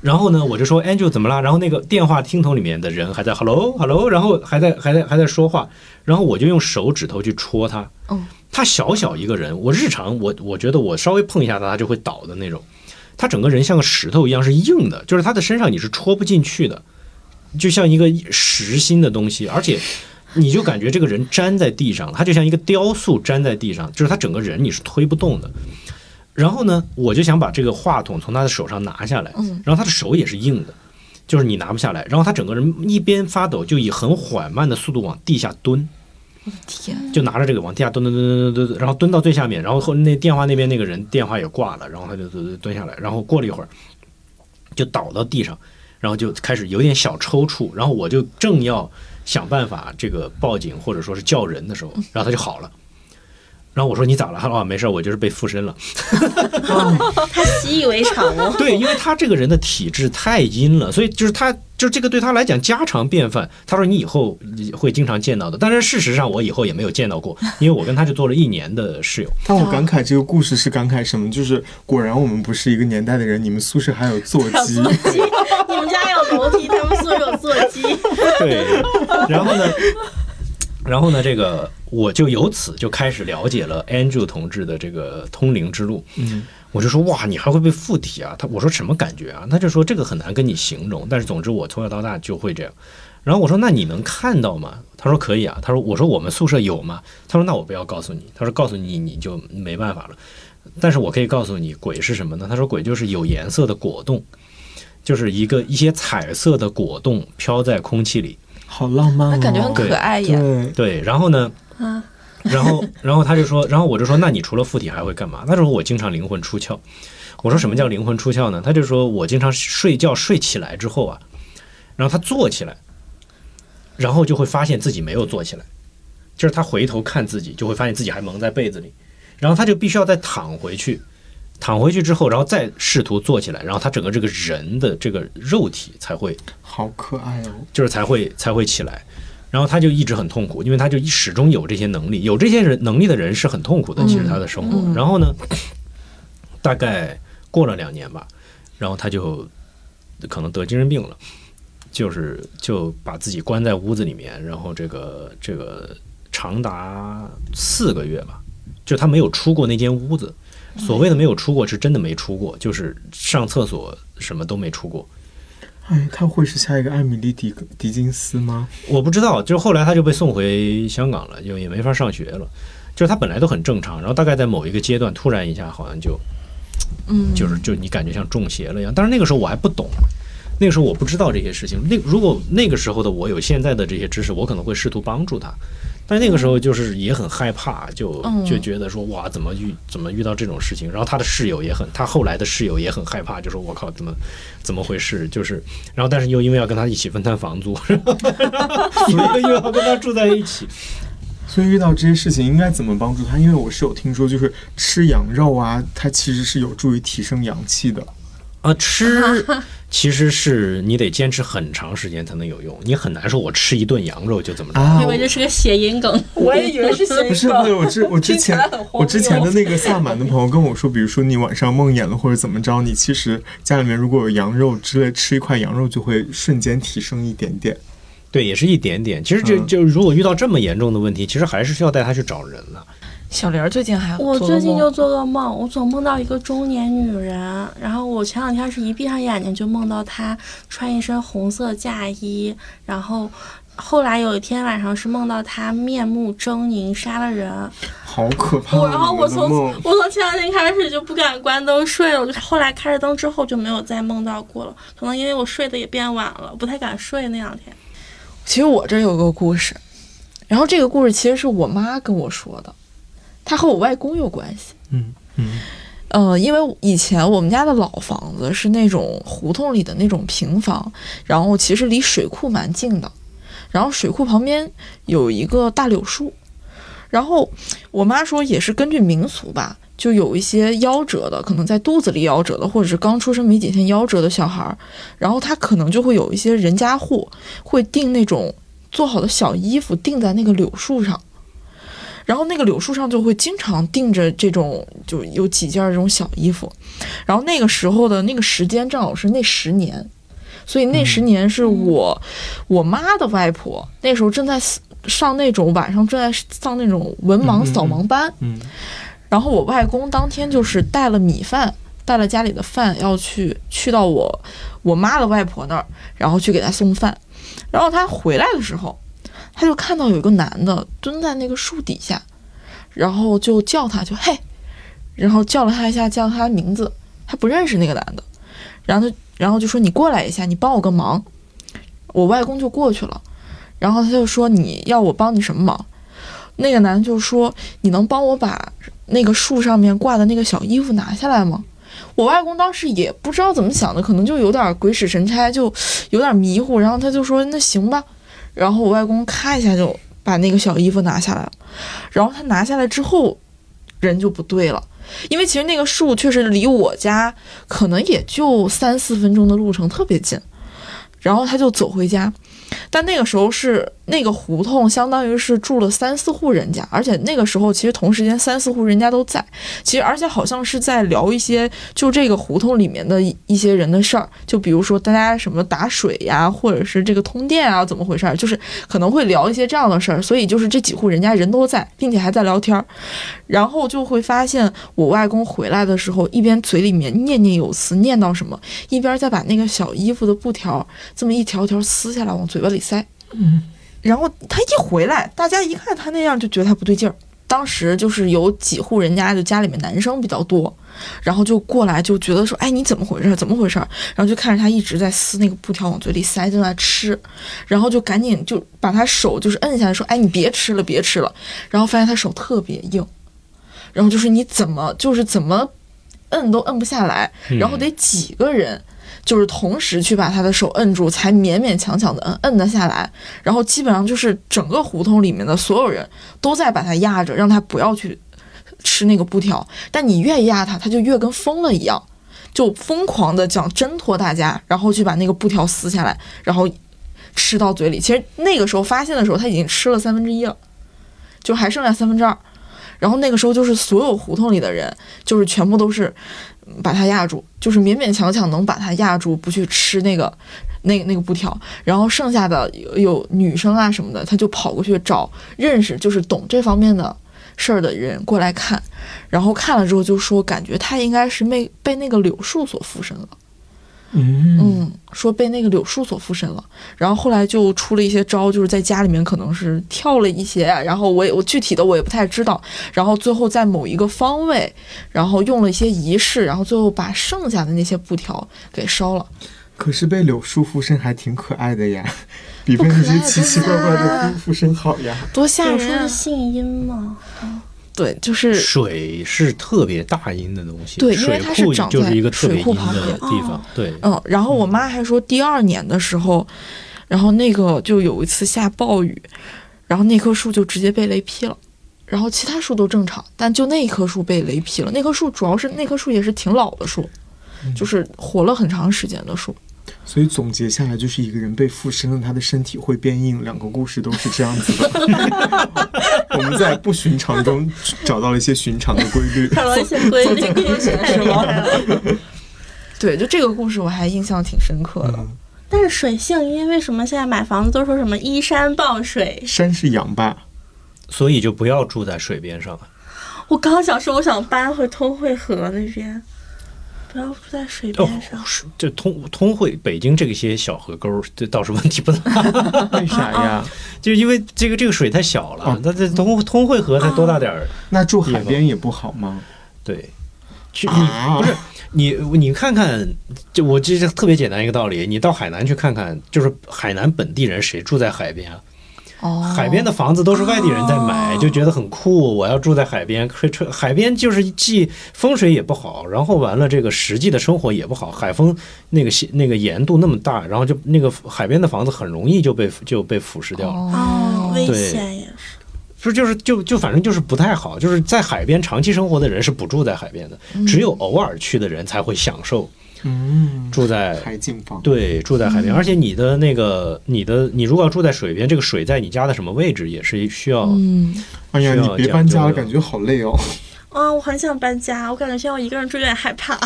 然后呢我就说 Andrew 怎么了，然后那个电话听筒里面的人还在 hello hello， 然后还在还在还在说话，然后我就用手指头去戳他，他小小一个人，我日常我我觉得我稍微碰一下他他就会倒的那种，他整个人像个石头一样是硬的，就是他的身上你是戳不进去的，就像一个实心的东西，而且你就感觉这个人粘在地上，他就像一个雕塑粘在地上，就是他整个人你是推不动的。然后呢我就想把这个话筒从他的手上拿下来，然后他的手也是硬的，就是你拿不下来，然后他整个人一边发抖就以很缓慢的速度往地下蹲，就拿着这个往地下蹲蹲蹲蹲蹲，然后蹲到最下面，然后后那电话那边那个人电话也挂了，然后他就蹲下来，然后过了一会儿就倒到地上，然后就开始有点小抽搐，然后我就正要想办法这个报警或者说是叫人的时候，然后他就好了，然后我说你咋了？他说啊没事，我就是被附身了。他习以为常了。对，因为他这个人的体质太阴了，所以就是他就是这个对他来讲家常便饭。他说你以后会经常见到的，但是事实上我以后也没有见到过，因为我跟他就做了一年的室友。但我感慨这个故事是感慨什么？就是果然我们不是一个年代的人。你们宿舍还有座机，你们家有楼梯，他们宿舍有座机。对，然后呢？然后呢，这个我就由此就开始了解了 Andrew 同志的这个通灵之路。嗯，我就说哇，你还会被附体啊？他我说什么感觉啊？他就说这个很难跟你形容，但是总之我从小到大就会这样。然后我说那你能看到吗？他说可以啊。他说我说我们宿舍有吗？他说那我不要告诉你。他说告诉你你就没办法了。但是我可以告诉你鬼是什么呢？他说鬼就是有颜色的果冻，就是一个一些彩色的果冻飘在空气里。好浪漫、哦，那感觉很可爱呀。对， 对，然后呢？啊，然后，然后他就说，然后我就说，那你除了附体还会干嘛？他说我经常灵魂出窍。我说什么叫灵魂出窍呢？他就说我经常睡觉睡起来之后啊，然后他坐起来，然后就会发现自己没有坐起来，就是他回头看自己，就会发现自己还蒙在被子里，然后他就必须要再躺回去，躺回去之后，然后再试图坐起来，然后他整个这个人的这个肉体才会。好可爱哦！就是才会才会起来，然后他就一直很痛苦，因为他就始终有这些能力，有这些人能力的人是很痛苦的，其实他的生活。嗯嗯、然后呢，大概过了两年吧，然后他就可能得精神病了，就是就把自己关在屋子里面，然后这个这个长达四个月吧，就他没有出过那间屋子。所谓的没有出过，是真的没出过，就是上厕所什么都没出过。哎，他会是下一个艾米丽迪迪金斯吗？我不知道，就是后来他就被送回香港了，就也没法上学了。就是他本来都很正常，然后大概在某一个阶段，突然一下好像就，嗯，就是就你感觉像中邪了一样。但是那个时候我还不懂，那个时候我不知道这些事情。那如果那个时候的我有现在的这些知识，我可能会试图帮助他。但那个时候就是也很害怕，就就觉得说哇，怎么遇怎么遇到这种事情？然后他的室友也很，他后来的室友也很害怕，就说我靠，怎么怎么回事？就是，然后但是又因为要跟他一起分摊房租，又又要跟他住在一起。所以遇到这些事情应该怎么帮助他？因为我是有听说，就是吃羊肉啊，它其实是有助于提升阳气的。啊，吃其实是你得坚持很长时间才能有用，你很难说我吃一顿羊肉就怎么着。啊、因为这是个谐音梗，我也以为是谐音梗。不是不是，我之我之前我之前的那个萨满的朋友跟我说，比如说你晚上梦魇了或者怎么着，你其实家里面如果有羊肉之类，吃一块羊肉就会瞬间提升一点点。对，也是一点点。其实就就如果遇到这么严重的问题，其实还是需要带他去找人了。小玲最近还我最近就做噩梦，我总梦到一个中年女人，然后我前两天是一闭上眼睛就梦到她穿一身红色嫁衣，然后后来有一天晚上是梦到她面目狰狞杀了人，好可怕！然后我从我从前两天开始就不敢关灯睡了，我就后来开着灯之后就没有再梦到过了，可能因为我睡得也变晚了，不太敢睡那两天。其实我这有个故事，然后这个故事其实是我妈跟我说的。它和我外公有关系，嗯嗯，呃，因为以前我们家的老房子是那种胡同里的那种平房，然后其实离水库蛮近的，然后水库旁边有一个大柳树，然后我妈说也是根据民俗吧，就有一些夭折的，可能在肚子里夭折的，或者是刚出生没几天夭折的小孩，然后他可能就会有一些人家户会订那种做好的小衣服，订在那个柳树上，然后那个柳树上就会经常订着这种，就有几件这种小衣服，然后那个时候的那个时间正好是那十年，所以那十年是我、嗯、我妈的外婆那时候正在上那种晚上正在上那种文盲扫盲班，嗯。嗯，然后我外公当天就是带了米饭，带了家里的饭，要去去到我我妈的外婆那儿，然后去给她送饭。然后他回来的时候，他就看到有一个男的蹲在那个树底下，然后就叫他，就嘿，然后叫了他一下，叫他名字，他不认识那个男的，然后然后就说你过来一下，你帮我个忙。我外公就过去了，然后他就说你要我帮你什么忙？那个男的就说你能帮我把那个树上面挂的那个小衣服拿下来吗？我外公当时也不知道怎么想的，可能就有点鬼使神差，就有点迷糊，然后他就说那行吧，然后我外公咔一下就把那个小衣服拿下来了。然后他拿下来之后人就不对了，因为其实那个树确实离我家可能也就三四分钟的路程，特别近。然后他就走回家，但那个时候是那个胡同相当于是住了三四户人家，而且那个时候其实同时间三四户人家都在，其实而且好像是在聊一些就这个胡同里面的一些人的事儿，就比如说大家什么打水呀，或者是这个通电啊怎么回事，就是可能会聊一些这样的事儿，所以就是这几户人家人都在，并且还在聊天。然后就会发现我外公回来的时候一边嘴里面念念有词，念到什么一边再把那个小衣服的布条这么一条条撕下来往嘴巴里塞。嗯，然后他一回来，大家一看他那样就觉得他不对劲儿。当时就是有几户人家，就家里面男生比较多，然后就过来就觉得说，哎，你怎么回事？怎么回事？然后就看着他一直在撕那个布条往嘴里塞，正在吃，然后就赶紧就把他手就是摁下来说，哎，你别吃了，别吃了。然后发现他手特别硬，然后就是你怎么就是怎么摁都摁不下来，然后得几个人。嗯，就是同时去把他的手摁住，才勉勉强强的摁摁得下来。然后基本上就是整个胡同里面的所有人都在把他压着，让他不要去吃那个布条。但你越压他，他就越跟疯了一样，就疯狂的想挣脱大家，然后去把那个布条撕下来，然后吃到嘴里。其实那个时候发现的时候，他已经吃了三分之一了，就还剩下三分之二。然后那个时候就是所有胡同里的人，就是全部都是把他压住，就是勉勉强强能把他压住，不去吃那个那那个布条。然后剩下的 有, 有女生啊什么的，他就跑过去找认识就是懂这方面的事儿的人过来看，然后看了之后就说感觉他应该是被被那个柳树所附身了。嗯, 嗯，说被那个柳树所附身了，然后后来就出了一些招，就是在家里面可能是跳了一些，然后我也我具体的我也不太知道，然后最后在某一个方位，然后用了一些仪式，然后最后把剩下的那些布条给烧了。可是被柳树附身还挺可爱的呀，比被那些奇奇怪怪的附身好呀，多吓人！柳树姓阴嘛。对，就是水是特别大阴的东西，对，因为它是长在水库旁边的地方。对，嗯，然后我妈还说，第二年的时候，然后那个就有一次下暴雨，然后那棵树就直接被雷劈了，然后其他树都正常，但就那棵树被雷劈了。那棵树主要是那棵树也是挺老的树，就是活了很长时间的树。所以总结下来就是一个人被附身了，他的身体会变硬，两个故事都是这样子的。我们在不寻常中找到了一些寻常的规律，找到一些规律，太厉害了。对，就这个故事我还印象挺深刻的。嗯，但是水性阴为什么现在买房子都说什么依山傍水？山是阳吧，所以就不要住在水边上。我刚想说我想搬回通惠河那边，不要住在水边上。哦，就通通惠北京这些小河沟，这倒是问题不大。为啥呀？就因为这个这个水太小了，那，哦，这通通惠河才多大点儿，啊。那住海边也不好吗？对，去你，啊，不是你你看看，就我这是特别简单一个道理，你到海南去看看，就是海南本地人谁住在海边啊？哦，海边的房子都是外地人在买，哦，就觉得很酷，我要住在海边。海边就是既风水也不好，然后完了这个实际的生活也不好，海风那个那个盐度那么大，然后就那个海边的房子很容易就被就被腐蚀掉了。哦，危险也是。就就是就就反正就是不太好，就是在海边长期生活的人是不住在海边的，只有偶尔去的人才会享受。嗯，住在海景房，对，住在海边，而且你的那个你的你如果要住在水边，这个水在你家的什么位置也是需要。嗯，哎呀，你别搬家了，感觉好累哦。啊，我很想搬家，我感觉现在我一个人住有点害怕。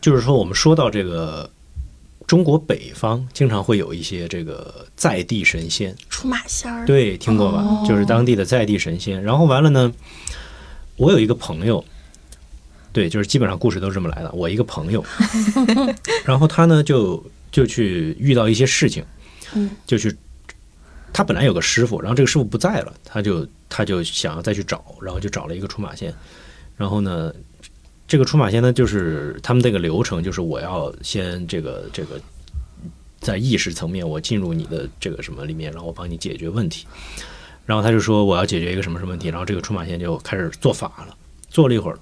就是说，我们说到这个中国北方，经常会有一些这个在地神仙，出马仙儿，对，听过吧？哦、就是当地的在地神仙。然后完了呢，我有一个朋友。对，就是基本上故事都是这么来的。我一个朋友，然后他呢就就去遇到一些事情，就去他本来有个师傅，然后这个师傅不在了，他就他就想要再去找，然后就找了一个出马仙。然后呢，这个出马仙呢，就是他们这个流程就是我要先这个这个在意识层面，我进入你的这个什么里面，然后我帮你解决问题。然后他就说我要解决一个什么什么问题，然后这个出马仙就开始做法了，做了一会儿。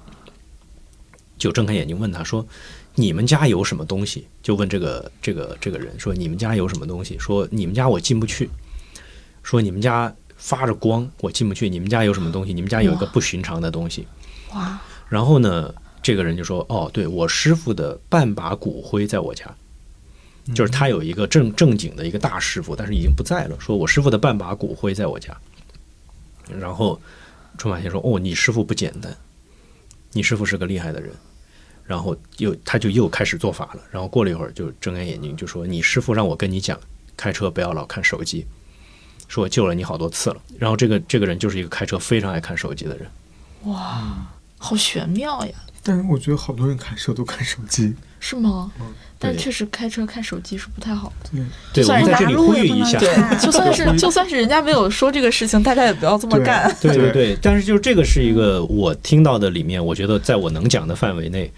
就睁开眼睛问他说：“你们家有什么东西？”就问这个这个这个人说：“你们家有什么东西？”说：“你们家我进不去。”说：“你们家发着光，我进不去。你们家有什么东西？你们家有一个不寻常的东西。”哇！然后呢，这个人就说：“哦，对，我师傅的半把骨灰在我家，就是他有一个正正经的一个大师傅，但是已经不在了。说我师傅的半把骨灰在我家。”然后出马仙说：“哦，你师傅不简单，你师傅是个厉害的人。”然后又他就又开始做法了，然后过了一会儿就睁开眼睛就说：“你师傅让我跟你讲，开车不要老看手机，说我救了你好多次了。”然后这个这个人就是一个开车非常爱看手机的人。哇，好玄妙呀！但是我觉得好多人开车都看手机，是吗？嗯、但确实开车看手机是不太好的。嗯、对，我们在这里呼吁一下，就算是就算是人家没有说这个事情，大家也不要这么干。对对 对, 对，但是就这个是一个我听到的里面，我觉得在我能讲的范围内。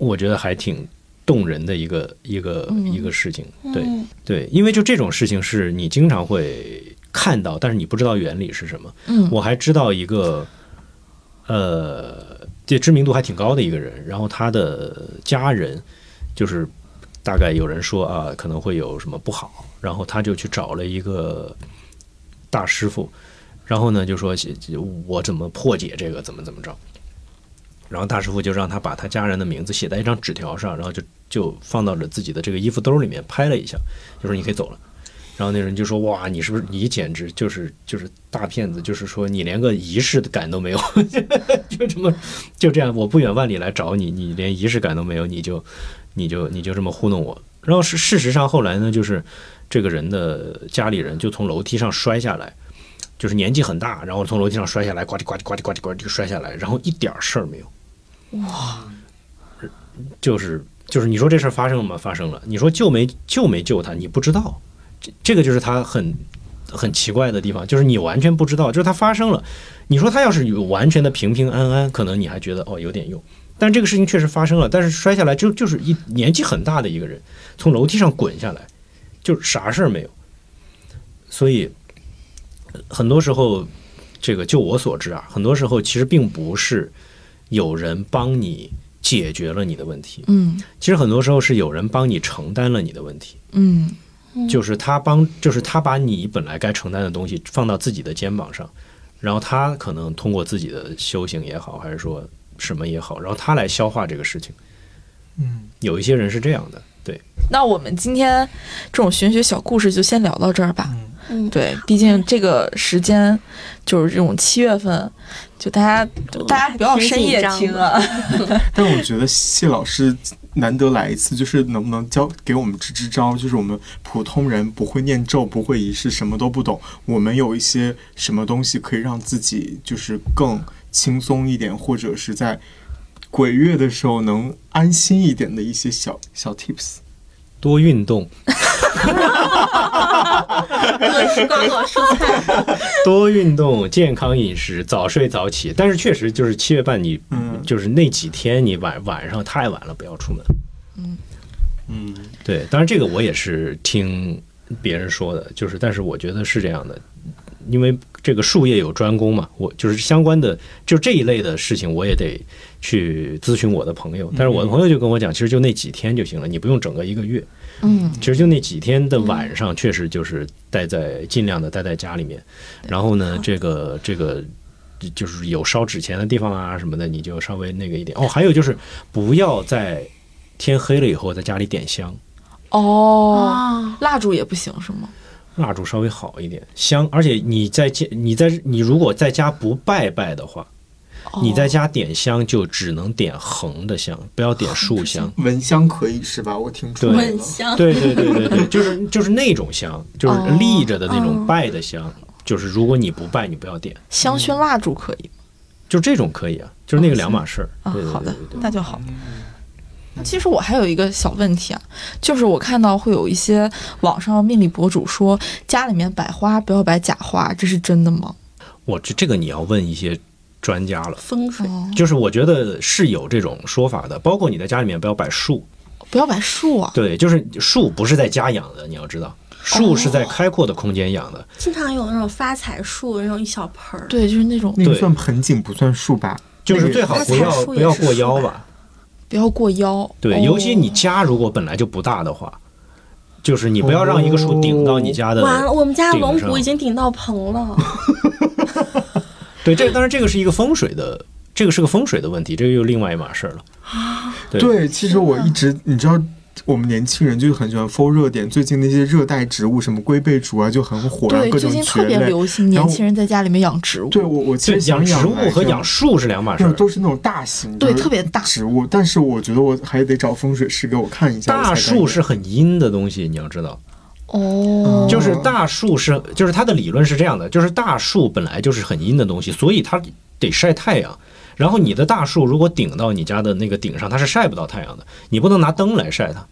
我觉得还挺动人的一个一个、嗯、一个事情，对对，因为就这种事情是你经常会看到，但是你不知道原理是什么。嗯，我还知道一个，呃，这知名度还挺高的一个人，然后他的家人就是大概有人说啊，可能会有什么不好，然后他就去找了一个大师傅，然后呢就说我怎么破解这个，怎么怎么着。然后大师傅就让他把他家人的名字写在一张纸条上，然后就就放到了自己的这个衣服兜里面，拍了一下，就说你可以走了。然后那人就说：“哇，你是不是你简直就是就是大骗子，就是说你连个仪式感都没有，就这么就这样，我不远万里来找你，你连仪式感都没有，你就你就你就这么糊弄我。”然后事实上后来呢，就是这个人的家里人就从楼梯上摔下来，就是年纪很大，然后从楼梯上摔下来，呱唧呱唧呱唧呱唧呱唧就摔下来，然后一点事儿没有。哇，就是就是你说这事儿发生了吗？发生了。你说救没救没救他？你不知道，这这个就是他很很奇怪的地方，就是你完全不知道，就是他发生了。你说他要是完全的平平安安，可能你还觉得哦有点用，但这个事情确实发生了。但是摔下来就就是一年纪很大的一个人从楼梯上滚下来，就啥事儿没有。所以很多时候，这个就我所知啊，很多时候其实并不是。有人帮你解决了你的问题，嗯，其实很多时候是有人帮你承担了你的问题，嗯，就是他帮，就是他把你本来该承担的东西放到自己的肩膀上，然后他可能通过自己的修行也好，还是说什么也好，然后他来消化这个事情，嗯，有一些人是这样的，对。那我们今天这种玄学小故事就先聊到这儿吧。嗯嗯，对，毕竟这个时间就是这种七月份，就大家大家不要深夜听啊。但我觉得谢老师难得来一次，就是能不能教给我们支支招？就是我们普通人不会念咒，不会仪式，什么都不懂，我们有一些什么东西可以让自己就是更轻松一点，或者是在鬼月的时候能安心一点的一些小小 tips。多运动。多运动，健康饮食，早睡早起。但是确实就是七月半你，嗯，就是那几天你晚晚上太晚了，不要出门。嗯嗯，对。当然这个我也是听别人说的，就是但是我觉得是这样的，因为这个术业有专攻嘛，我就是相关的就这一类的事情我也得去咨询我的朋友，但是我的朋友就跟我讲，其实就那几天就行了，你不用整个一个月，嗯，其实就那几天的晚上确实就是待在尽量的待在家里面，然后呢这个这个就是有烧纸钱的地方啊什么的你就稍微那个一点哦，还有就是不要在天黑了以后在家里点香哦，蜡烛也不行是吗？蜡烛稍微好一点，香，而且你在家，你在你如果在家不拜拜的话，哦、你在家点香就只能点横的香，不要点竖香。蚊香可以是吧？我听出来了。蚊香，对对对对对，就是就是那种香，就是立着的那种拜的香，哦、就是如果你不拜，你不要点。香薰蜡烛可以吗？就这种可以啊，就是那个两码事儿、哦啊。好的，那就好。嗯，其实我还有一个小问题啊，就是我看到会有一些网上命理博主说家里面摆花不要摆假花，这是真的吗？我这这个你要问一些专家了，风水就是我觉得是有这种说法的，包括你在家里面不要摆树，不要摆树啊，对，就是树不是在家养的，你要知道树是在开阔的空间养的，经常有那种发财树那种一小盆，对，就是那种，那个算盆景不算树吧，就是最好不要不要过腰吧，不要过腰，对、哦，尤其你家如果本来就不大的话，就是你不要让一个树顶到你家的。完了，我们家的龙骨已经顶到棚了。对，这当然这个是一个风水的，这个是个风水的问题，这个又另外一码事了。对，对，其实我一直，你知道，我们年轻人就很喜欢follow热点，最近那些热带植物，什么龟背竹啊，就很火，对，各种最近特别流行，年轻人在家里面养植物。对，我我其实养植物和养树是两码事，那都是那种大型的，对，特别大植物。但是我觉得我还得找风水师给我看一下。大树是很阴的东西，你要知道。哦、oh. ，就是大树是，就是它的理论是这样的，就是大树本来就是很阴的东西，所以它得晒太阳。然后你的大树如果顶到你家的那个顶上，它是晒不到太阳的，你不能拿灯来晒它。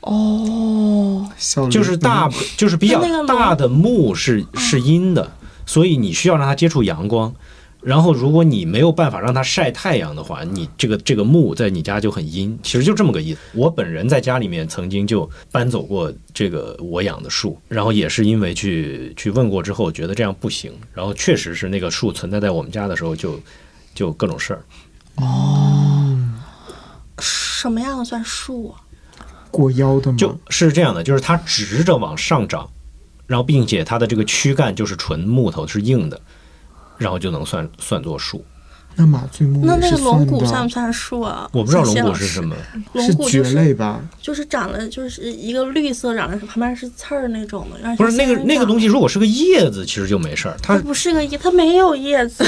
哦，就是大，就是比较大的木是是阴的，所以你需要让它接触阳光。然后如果你没有办法让它晒太阳的话，你这个这个木在你家就很阴，其实就这么个意思。我本人在家里面曾经就搬走过这个我养的树，然后也是因为去去问过之后觉得这样不行，然后确实是那个树存在在我们家的时候就。就各种事儿，哦，什么样的算树啊？过腰的吗？就是这样的，就是它直着往上长，然后并且它的这个躯干就是纯木头，是硬的，然后就能算算作树。那马醉木，那那个龙骨算不算树啊？我不知道龙骨是什么，龙骨、就是、是蕨类吧？就是长得就是一个绿色，长得旁边是刺儿那种的。不是那个那个东西，如果是个叶子，其实就没事儿。它不是个叶，它没有叶子。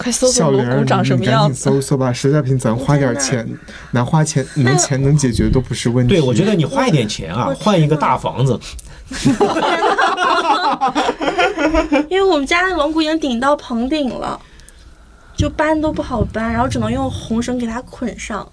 快搜搜龙骨长什么样子，搜搜吧，实在不行咱花点钱，拿花钱能钱能解决都不是问题。对，我觉得你花一点钱啊，换一个大房子。因为我们家的龙骨已经顶到棚顶了，就搬都不好搬，然后只能用红绳给它捆上。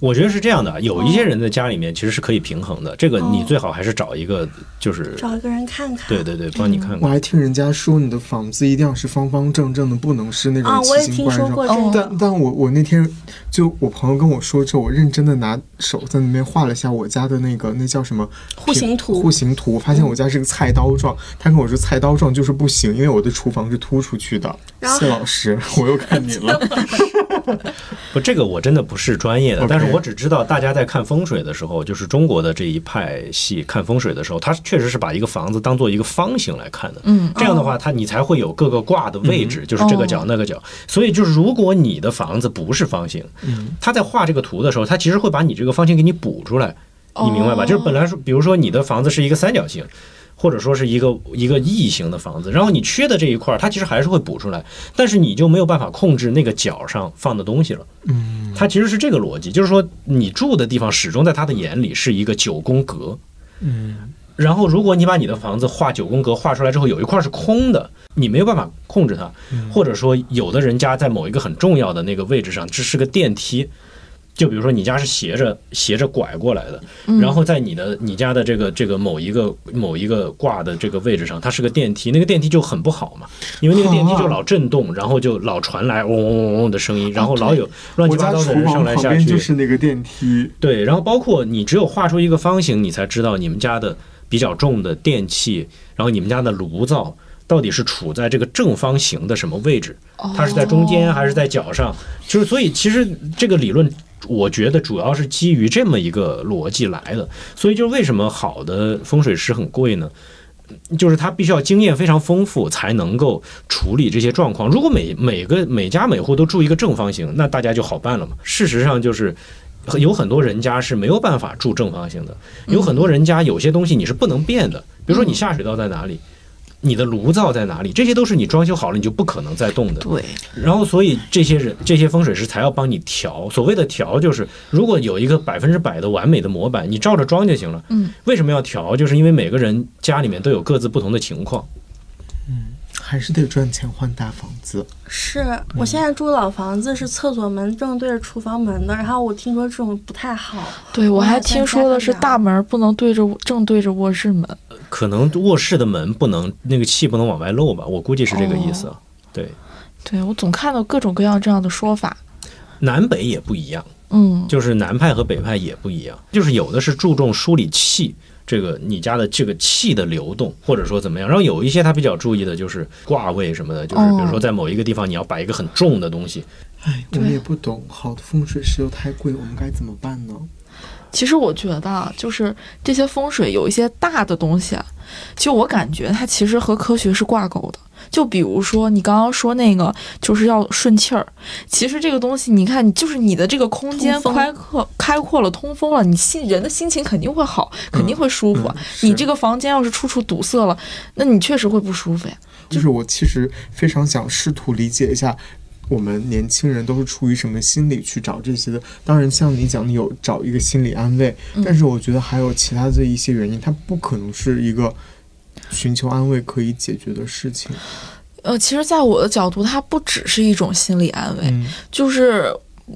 我觉得是这样的，有一些人的家里面其实是可以平衡的、哦、这个你最好还是找一个就是找一个人看看，对对对，帮你看看、嗯、我还听人家说你的房子一定要是方方正正的，不能是那种奇形怪状、啊、我也听说过这个，但但我我那天就我朋友跟我说之后，我认真的拿手在那边画了下我家的那个那叫什么户型图，户型图发现我家是个菜刀状、嗯、他跟我说菜刀状就是不行，因为我的厨房是突出去的。谢老师我又看你了。不，这个我真的不是专业的、okay. 但是我只知道大家在看风水的时候，就是中国的这一派系看风水的时候，它确实是把一个房子当做一个方形来看的，嗯，这样的话它你才会有各个卦的位置、嗯、就是这个角那个角、哦、所以就是如果你的房子不是方形，它在画这个图的时候它其实会把你这个方形给你补出来，你明白吧、哦、就是本来说比如说你的房子是一个三角形或者说是一个一个异形的房子，然后你缺的这一块它其实还是会补出来，但是你就没有办法控制那个角上放的东西了。嗯，它其实是这个逻辑，就是说你住的地方始终在他的眼里是一个九宫格。嗯，然后如果你把你的房子画九宫格画出来之后，有一块是空的，你没有办法控制它，或者说有的人家在某一个很重要的那个位置上这是个电梯，就比如说你家是斜着斜着拐过来的，然后在你的你家的这个这个某一个某一个挂的这个位置上它是个电梯，那个电梯就很不好嘛，因为那个电梯就老震动，然后就老传来嗡嗡嗡嗡的声音，然后老有乱七八糟的人上来下去，就是那个电梯。对，然后包括你只有画出一个方形你才知道你们家的比较重的电器，然后你们家的炉灶到底是处在这个正方形的什么位置，它是在中间还是在角上，就是所以其实这个理论我觉得主要是基于这么一个逻辑来的。所以就为什么好的风水师很贵呢，就是他必须要经验非常丰富才能够处理这些状况。如果每每个每家每户都住一个正方形，那大家就好办了嘛。事实上就是有很多人家是没有办法住正方形的，有很多人家有些东西你是不能变的，比如说你下水道在哪里，你的炉灶在哪里，这些都是你装修好了你就不可能再动的。对。然后所以这些人这些风水师才要帮你调，所谓的调就是如果有一个百分之百的完美的模板，你照着装就行了。嗯。为什么要调？就是因为每个人家里面都有各自不同的情况。嗯，还是得赚钱换大房子。是，我现在住老房子是厕所门正对着厨房门的，然后我听说这种不太好。对，我还听说的是大门不能对着正对着卧室门。可能卧室的门不能那个气不能往外漏吧，我估计是这个意思。哦、对，对我总看到各种各样这样的说法，南北也不一样，嗯，就是南派和北派也不一样，就是有的是注重梳理气，这个你家的这个气的流动，或者说怎么样。然后有一些他比较注意的就是卦位什么的，就是比如说在某一个地方你要摆一个很重的东西。哎、哦，我们也不懂，好的风水师又太贵，我们该怎么办呢？其实我觉得就是这些风水有一些大的东西，就我感觉它其实和科学是挂钩的。就比如说你刚刚说那个就是要顺气儿，其实这个东西你看，你就是你的这个空间开阔开阔了，通风了，你心人的心情肯定会好，肯定会舒服、嗯嗯、你这个房间要是处处堵塞了，那你确实会不舒服呀。就是我其实非常想试图理解一下我们年轻人都是出于什么心理去找这些的。当然像你讲的有找一个心理安慰、嗯、但是我觉得还有其他的一些原因，它不可能是一个寻求安慰可以解决的事情。呃，其实在我的角度它不只是一种心理安慰、嗯、就是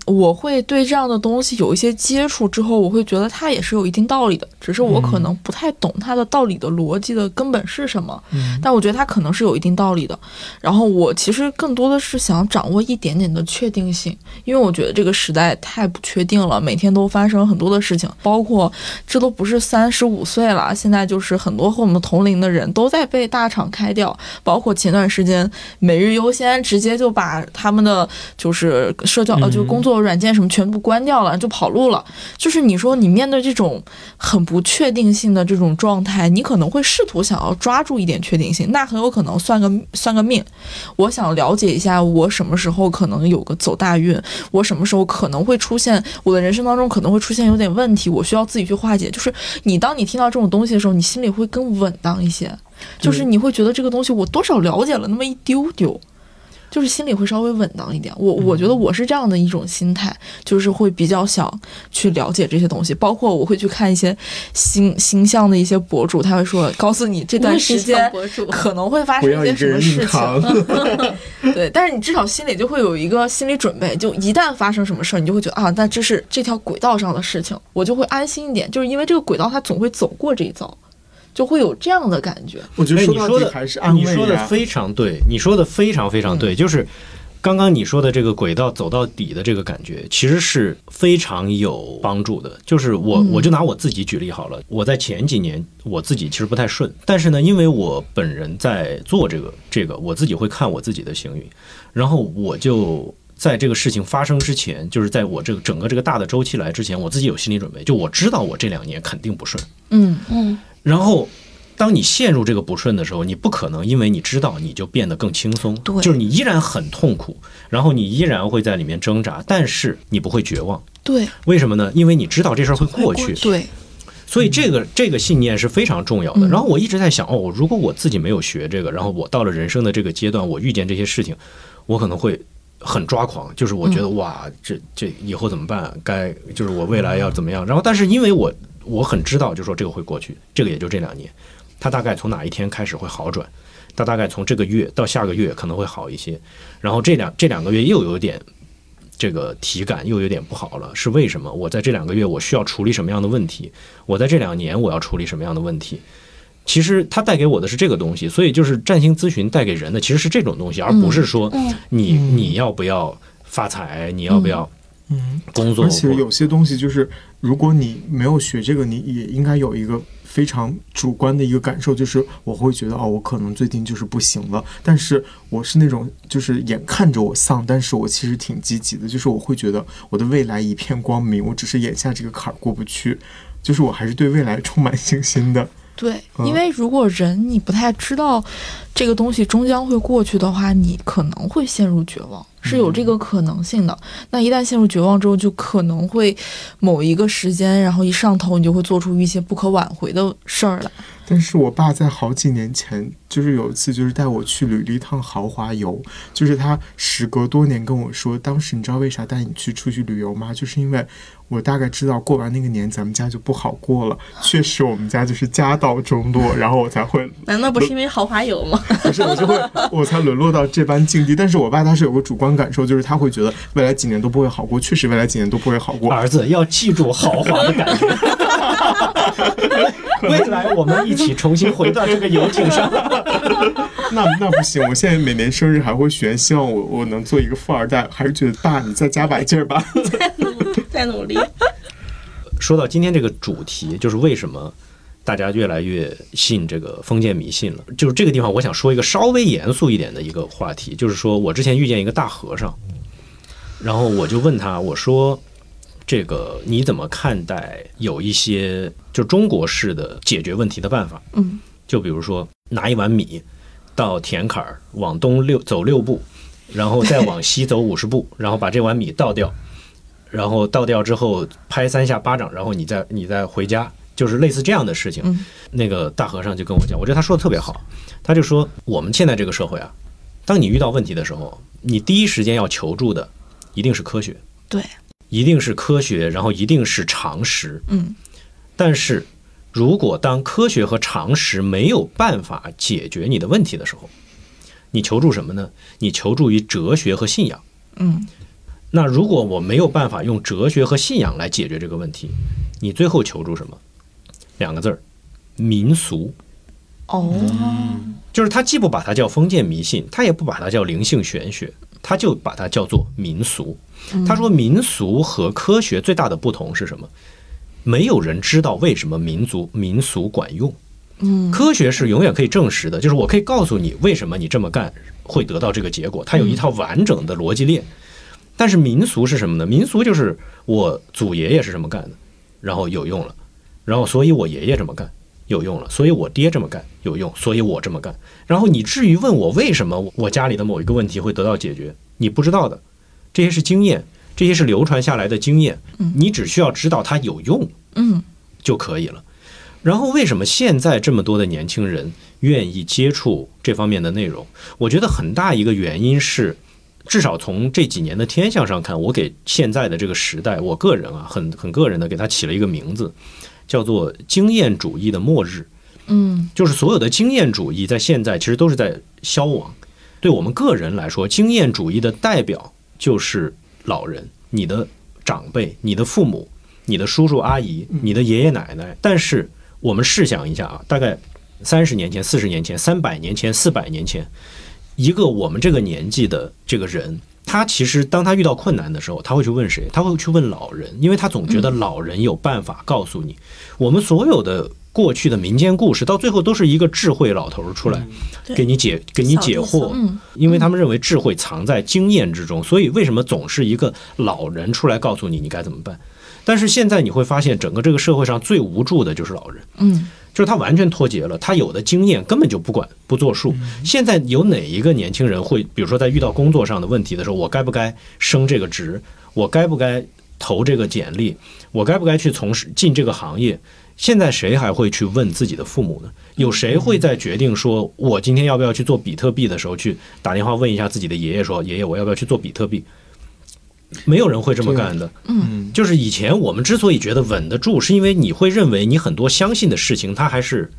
我会对这样的东西有一些接触之后，我会觉得它也是有一定道理的，只是我可能不太懂它的道理的逻辑的根本是什么、嗯、但我觉得它可能是有一定道理的。然后我其实更多的是想掌握一点点的确定性，因为我觉得这个时代太不确定了，每天都发生很多的事情，包括这都不是三十五岁了，现在就是很多和我们同龄的人都在被大厂开掉，包括前段时间每日优先直接就把他们的就是社交、嗯呃、就工作做软件什么全部关掉了，就跑路了。就是你说你面对这种很不确定性的这种状态，你可能会试图想要抓住一点确定性，那很有可能算个算个命，我想了解一下我什么时候可能有个走大运，我什么时候可能会出现我的人生当中可能会出现有点问题，我需要自己去化解。就是你当你听到这种东西的时候，你心里会更稳当一些，就是你会觉得这个东西我多少了解了那么一丢丢，就是心里会稍微稳当一点。我我觉得我是这样的一种心态，就是会比较想去了解这些东西，包括我会去看一些星星象的一些博主，他会说告诉你这段时间可能会发生一些什么事情。对，但是你至少心里就会有一个心理准备，就一旦发生什么事儿，你就会觉得啊，那这是这条轨道上的事情，我就会安心一点，就是因为这个轨道它总会走过这一遭。就会有这样的感觉。我觉得说到底还是安慰、啊、你说的非常对，你说的非常非常对、嗯、就是刚刚你说的这个轨道走到底的这个感觉其实是非常有帮助的。就是我我就拿我自己举例好了、嗯、我在前几年我自己其实不太顺，但是呢因为我本人在做这个这个我自己会看我自己的行运，然后我就在这个事情发生之前，就是在我这个整个这个大的周期来之前，我自己有心理准备，就我知道我这两年肯定不顺。嗯嗯。然后当你陷入这个不顺的时候，你不可能因为你知道你就变得更轻松，就是你依然很痛苦，然后你依然会在里面挣扎，但是你不会绝望。对，为什么呢？因为你知道这事儿会过去。对，所以这个这个信念是非常重要的。然后我一直在想，哦，如果我自己没有学这个，然后我到了人生的这个阶段，我遇见这些事情，我可能会很抓狂，就是我觉得、嗯、哇，这这以后怎么办？该就是我未来要怎么样？然后，但是因为我。我很知道，就说这个会过去，这个也就这两年，它大概从哪一天开始会好转，它大概从这个月到下个月可能会好一些，然后这两这两个月又有点这个体感又有点不好了，是为什么？我在这两个月我需要处理什么样的问题？我在这两年我要处理什么样的问题？其实它带给我的是这个东西，所以就是占星咨询带给人的其实是这种东西，而不是说你、嗯、你要不要发财，你要不要、嗯。嗯，工作。而且有些东西就是，如果你没有学这个，你也应该有一个非常主观的一个感受，就是我会觉得哦，我可能最近就是不行了，但是我是那种就是眼看着我丧，但是我其实挺积极的，就是我会觉得我的未来一片光明，我只是眼下这个坎儿过不去，就是我还是对未来充满信心的。对，因为如果人你不太知道这个东西终将会过去的话，你可能会陷入绝望，是有这个可能性的。那一旦陷入绝望之后，就可能会某一个时间，然后一上头，你就会做出一些不可挽回的事儿来。但是我爸在好几年前，就是有一次就是带我去旅了一趟豪华游，就是他时隔多年跟我说，当时你知道为啥带你去出去旅游吗？就是因为我大概知道过完那个年咱们家就不好过了，确实我们家就是家道中落，然后我才会难道不是因为豪华游吗？不是，我就会我才沦落到这般境地。但是我爸他是有个主观感受，就是他会觉得未来几年都不会好过，确实未来几年都不会好过。儿子要记住豪华的感觉。未来我们一起重新回到这个游艇上。那那不行，我现在每年生日还会选，希望我我能做一个富二代，还是觉得爸你再加把劲儿吧。再努再努力。说到今天这个主题，就是为什么大家越来越信这个封建迷信了，就是这个地方我想说一个稍微严肃一点的一个话题，就是说我之前遇见一个大和尚，然后我就问他，我说这个你怎么看待有一些就中国式的解决问题的办法？嗯，就比如说拿一碗米到田坎儿往东六走六步，然后再往西走五十步，然后把这碗米倒掉，然后倒掉之后拍三下巴掌，然后你再你再回家，就是类似这样的事情。嗯，那个大和尚就跟我讲，我觉得他说的特别好，他就说我们现在这个社会啊，当你遇到问题的时候，你第一时间要求助的一定是科学。对。一定是科学，然后一定是常识。嗯，但是如果当科学和常识没有办法解决你的问题的时候，你求助什么呢？你求助于哲学和信仰。嗯，那如果我没有办法用哲学和信仰来解决这个问题，你最后求助什么？两个字儿，民俗。哦，就是他既不把它叫封建迷信，他也不把它叫灵性玄学，他就把它叫做民俗。他说民俗和科学最大的不同是什么？没有人知道为什么民族民俗管用。嗯，科学是永远可以证实的，就是我可以告诉你为什么你这么干会得到这个结果，它有一套完整的逻辑链。但是民俗是什么呢？民俗就是我祖爷爷是这么干的，然后有用了，然后所以我爷爷这么干有用了，所以我爹这么干有用，所以我这么干。然后你至于问我为什么我家里的某一个问题会得到解决，你不知道的，这些是经验，这些是流传下来的经验，你只需要知道它有用，嗯，就可以了。然后为什么现在这么多的年轻人愿意接触这方面的内容？我觉得很大一个原因是，至少从这几年的天象上看，我给现在的这个时代，我个人啊，很很个人的给它起了一个名字，叫做经验主义的末日。嗯，就是所有的经验主义在现在其实都是在消亡。对我们个人来说，经验主义的代表就是老人，你的长辈，你的父母，你的叔叔阿姨，你的爷爷奶奶。但是我们试想一下啊，大概三十年前、四十年前、三百年前、四百年前，一个我们这个年纪的这个人，他其实当他遇到困难的时候，他会去问谁？他会去问老人，因为他总觉得老人有办法告诉你。我们所有的过去的民间故事，到最后都是一个智慧老头出来给你解给你解惑，因为他们认为智慧藏在经验之中，所以为什么总是一个老人出来告诉你你该怎么办？但是现在你会发现，整个这个社会上最无助的就是老人。嗯，就是他完全脱节了，他有的经验根本就不管不作数。现在有哪一个年轻人会，比如说在遇到工作上的问题的时候，我该不该升这个职？我该不该投这个简历？我该不该去从事进这个行业？现在谁还会去问自己的父母呢？有谁会在决定说我今天要不要去做比特币的时候，去打电话问一下自己的爷爷说，爷爷我要不要去做比特币？没有人会这么干的。嗯，就是以前我们之所以觉得稳得住，是因为你会认为你很多相信的事情它还是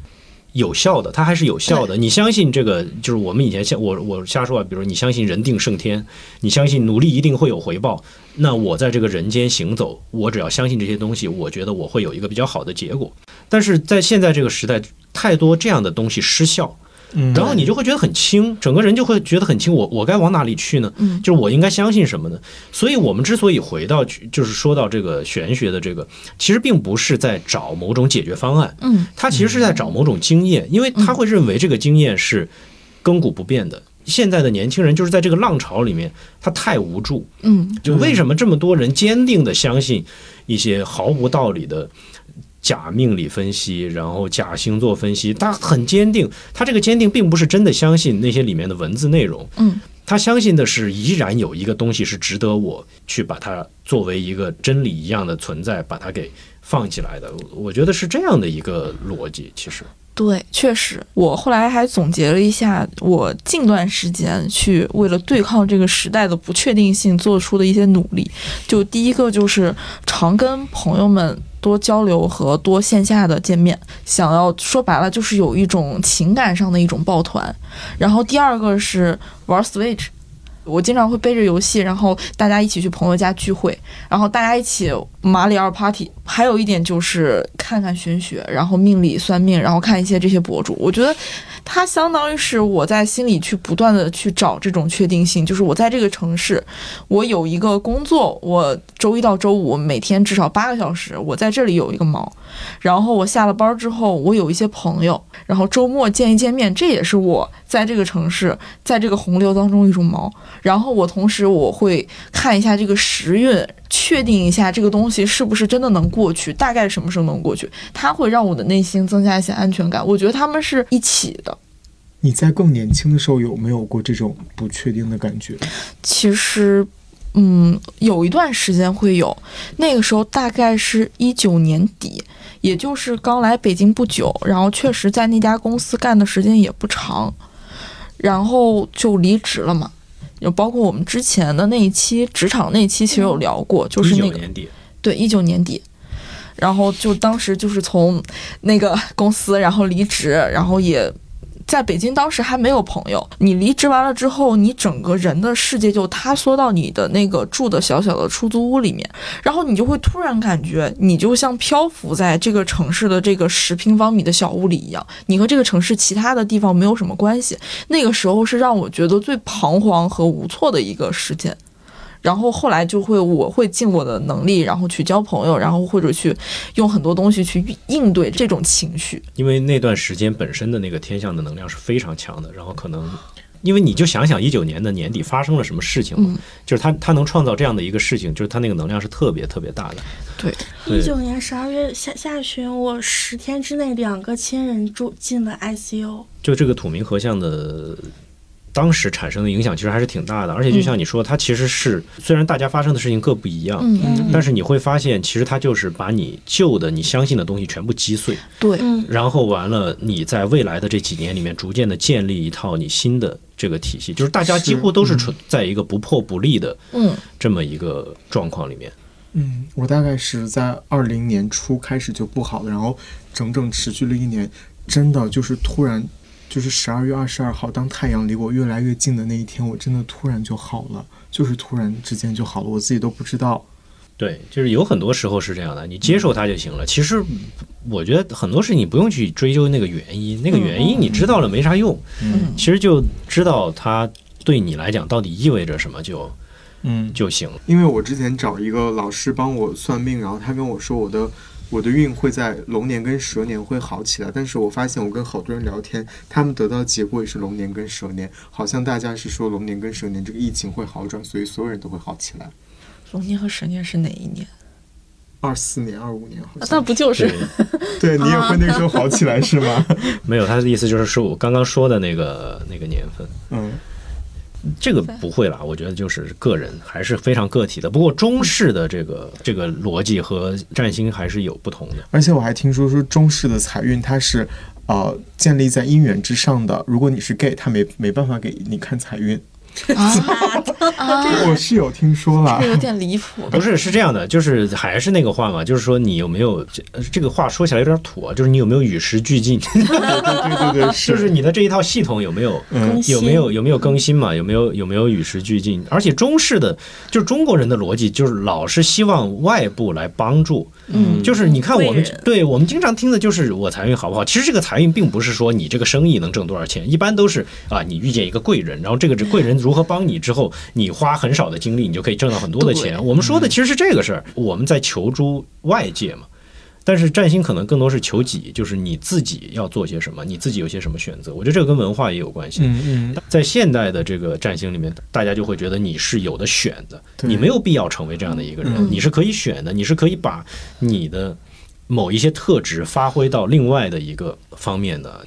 有效的，它还是有效的。你相信这个，就是我们以前像我我瞎说啊，比如你相信人定胜天，你相信努力一定会有回报，那我在这个人间行走，我只要相信这些东西，我觉得我会有一个比较好的结果。但是在现在这个时代，太多这样的东西失效，嗯，然后你就会觉得很轻，整个人就会觉得很轻，我我该往哪里去呢？嗯，就是我应该相信什么呢？所以我们之所以回到就是说到这个玄学的这个，其实并不是在找某种解决方案，嗯，他其实是在找某种经验，因为他会认为这个经验是亘古不变的。现在的年轻人就是在这个浪潮里面，他太无助，嗯，就为什么这么多人坚定的相信一些毫无道理的假命理分析，然后假星座分析，他很坚定，他这个坚定并不是真的相信那些里面的文字内容，嗯，他相信的是依然有一个东西是值得我去把它作为一个真理一样的存在，把它给放起来的。我觉得是这样的一个逻辑，其实。对，确实，我后来还总结了一下，我近段时间去为了对抗这个时代的不确定性做出的一些努力。就第一个就是常跟朋友们多交流和多线下的见面，想要说白了就是有一种情感上的一种抱团。然后第二个是玩 Switch。我经常会背着游戏，然后大家一起去朋友家聚会，然后大家一起马里奥 party。 还有一点就是看看玄学，然后命理算命，然后看一些这些博主。我觉得它相当于是我在心里去不断的去找这种确定性，就是我在这个城市，我有一个工作，我周一到周五每天至少八个小时我在这里有一个毛，然后我下了班之后我有一些朋友，然后周末见一见面，这也是我在这个城市在这个洪流当中一种毛。然后我同时我会看一下这个时运，确定一下这个东西是不是真的能过去，大概什么时候能过去，它会让我的内心增加一些安全感。我觉得他们是一起的。你在更年轻的时候有没有过这种不确定的感觉？其实嗯，有一段时间会有，那个时候大概是一九年底，也就是刚来北京不久，然后确实在那家公司干的时间也不长，然后就离职了嘛。就包括我们之前的那一期职场那一期其实有聊过，就是那个对一九年底，然后就当时就是从那个公司然后离职，然后也在北京当时还没有朋友。你离职完了之后，你整个人的世界就塌缩到你的那个住的小小的出租屋里面，然后你就会突然感觉你就像漂浮在这个城市的这个十平方米的小屋里一样，你和这个城市其他的地方没有什么关系。那个时候是让我觉得最彷徨和无措的一个时间。然后后来就会我会尽我的能力，然后去交朋友，然后或者去用很多东西去应对这种情绪。因为那段时间本身的那个天象的能量是非常强的，然后可能因为你就想想一九年的年底发生了什么事情、嗯、就是他他能创造这样的一个事情，就是他那个能量是特别特别大的。对，一九年十二月下下旬，我十天之内两个亲人住进了 I C U。 就这个土冥合相的当时产生的影响其实还是挺大的，而且就像你说、嗯、它其实是虽然大家发生的事情各不一样、嗯、但是你会发现其实它就是把你旧的你相信的东西全部击碎。对、嗯、然后完了你在未来的这几年里面逐渐的建立一套你新的这个体系，就是大家几乎都是在一个不破不立的这么一个状况里面。嗯，我大概是在二零年初开始就不好了，然后整整持续了一年，真的就是突然就是十二月二十二号，当太阳离我越来越近的那一天，我真的突然就好了，就是突然之间就好了，我自己都不知道。对，就是有很多时候是这样的，你接受它就行了。其实我觉得很多事情你不用去追究那个原因，那个原因你知道了没啥用，嗯，其实就知道它对你来讲到底意味着什么就嗯就行了。因为我之前找一个老师帮我算命，然后他跟我说我的。我的运会在龙年跟蛇年会好起来，但是我发现我跟好多人聊天，他们得到的结果也是龙年跟蛇年，好像大家是说龙年跟蛇年这个疫情会好转，所以所有人都会好起来。龙年和蛇年是哪一年？二四年、二五年好像，那不就是？对，对你也会那时候好起来是吗？没有，他的意思就是说我刚刚说的那个那个年份。嗯。这个不会啦，我觉得就是个人还是非常个体的。不过中式的这个这个逻辑和占星还是有不同的。而且我还听说说中式的财运它是呃建立在姻缘之上的。如果你是 gay， 他没没办法给你看财运。啊啊、我是有听说了，这有点离谱。不是，是这样的，就是还是那个话嘛，就是说你有没有这个话说起来有点土啊，就是你有没有与时俱进？对对对对，是就是你的这一套系统有没有、嗯、有没有有没有更新嘛？有没有有没有与时俱进？而且中式的就是中国人的逻辑，就是老是希望外部来帮助。嗯，就是你看我们对我们经常听的就是我财运好不好，其实这个财运并不是说你这个生意能挣多少钱，一般都是啊你遇见一个贵人，然后这个贵人如何帮你之后，你花很少的精力你就可以挣到很多的钱。我们说的其实是这个事儿，我们在求助外界嘛。但是占星可能更多是求己，就是你自己要做些什么，你自己有些什么选择。我觉得这个跟文化也有关系。嗯嗯，在现代的这个占星里面，大家就会觉得你是有的选的，你没有必要成为这样的一个人，嗯、你是可以选的，你是可以把你的某一些特质发挥到另外的一个方面的。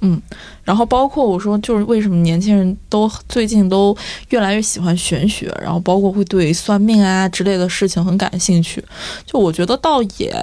嗯，然后包括我说，就是为什么年轻人都最近都越来越喜欢玄学，然后包括会对算命啊之类的事情很感兴趣。就我觉得倒也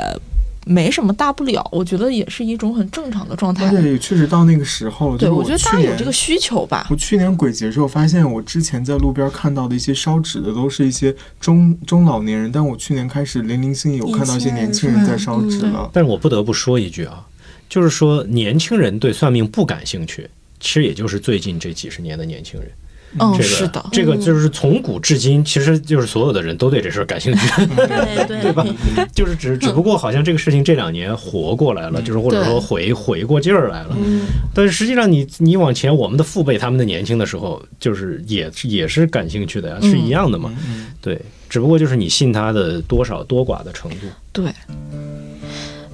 没什么大不了，我觉得也是一种很正常的状态。而且确实到那个时候了，对，我觉得大家有这个需求吧。我去年鬼节时候发现，我之前在路边看到的一些烧纸的都是一些中中老年人，但我去年开始零零星有看到一些年轻人在烧纸了。嗯、但是我不得不说一句啊。就是说年轻人对算命不感兴趣，其实也就是最近这几十年的年轻人。嗯，这个、是的，这个就是从古至今，其实就是所有的人都对这事儿感兴趣，对对对吧？就是只只不过好像这个事情这两年活过来了，嗯、就是或者说回回过劲儿来了。嗯、但是实际上你你往前，我们的父辈他们的年轻的时候，就是也也是感兴趣的呀、啊，是一样的嘛。嗯、对，只不过就是你信他的多少多寡的程度。对。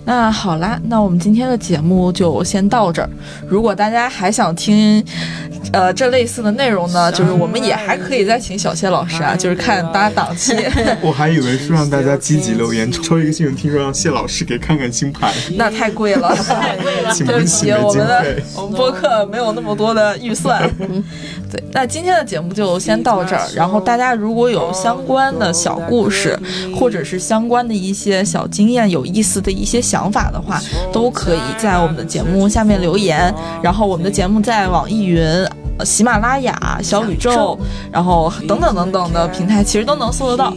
那好啦，那我们今天的节目就先到这儿。如果大家还想听，呃，这类似的内容呢，就是我们也还可以再请小谢老师啊，就是看大家档期。我还以为是让大家积极留言，抽一个幸运听众，让谢老师给看看星盘。那太贵了，太贵了，对不起，我们的我们播客没有那么多的预算。对，那今天的节目就先到这儿。然后大家如果有相关的小故事，或者是相关的一些小经验、有意思的一些想法的话，都可以在我们的节目下面留言。然后我们的节目在网易云、喜马拉雅、小宇宙，然后等等等等的平台其实都能搜得到。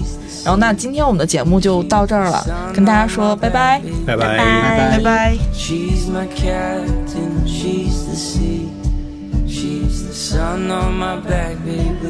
然后那今天我们的节目就到这儿了，跟大家说拜拜，拜拜，拜拜，拜拜。She's my captain, she's the sea, she's the sun on my back, baby.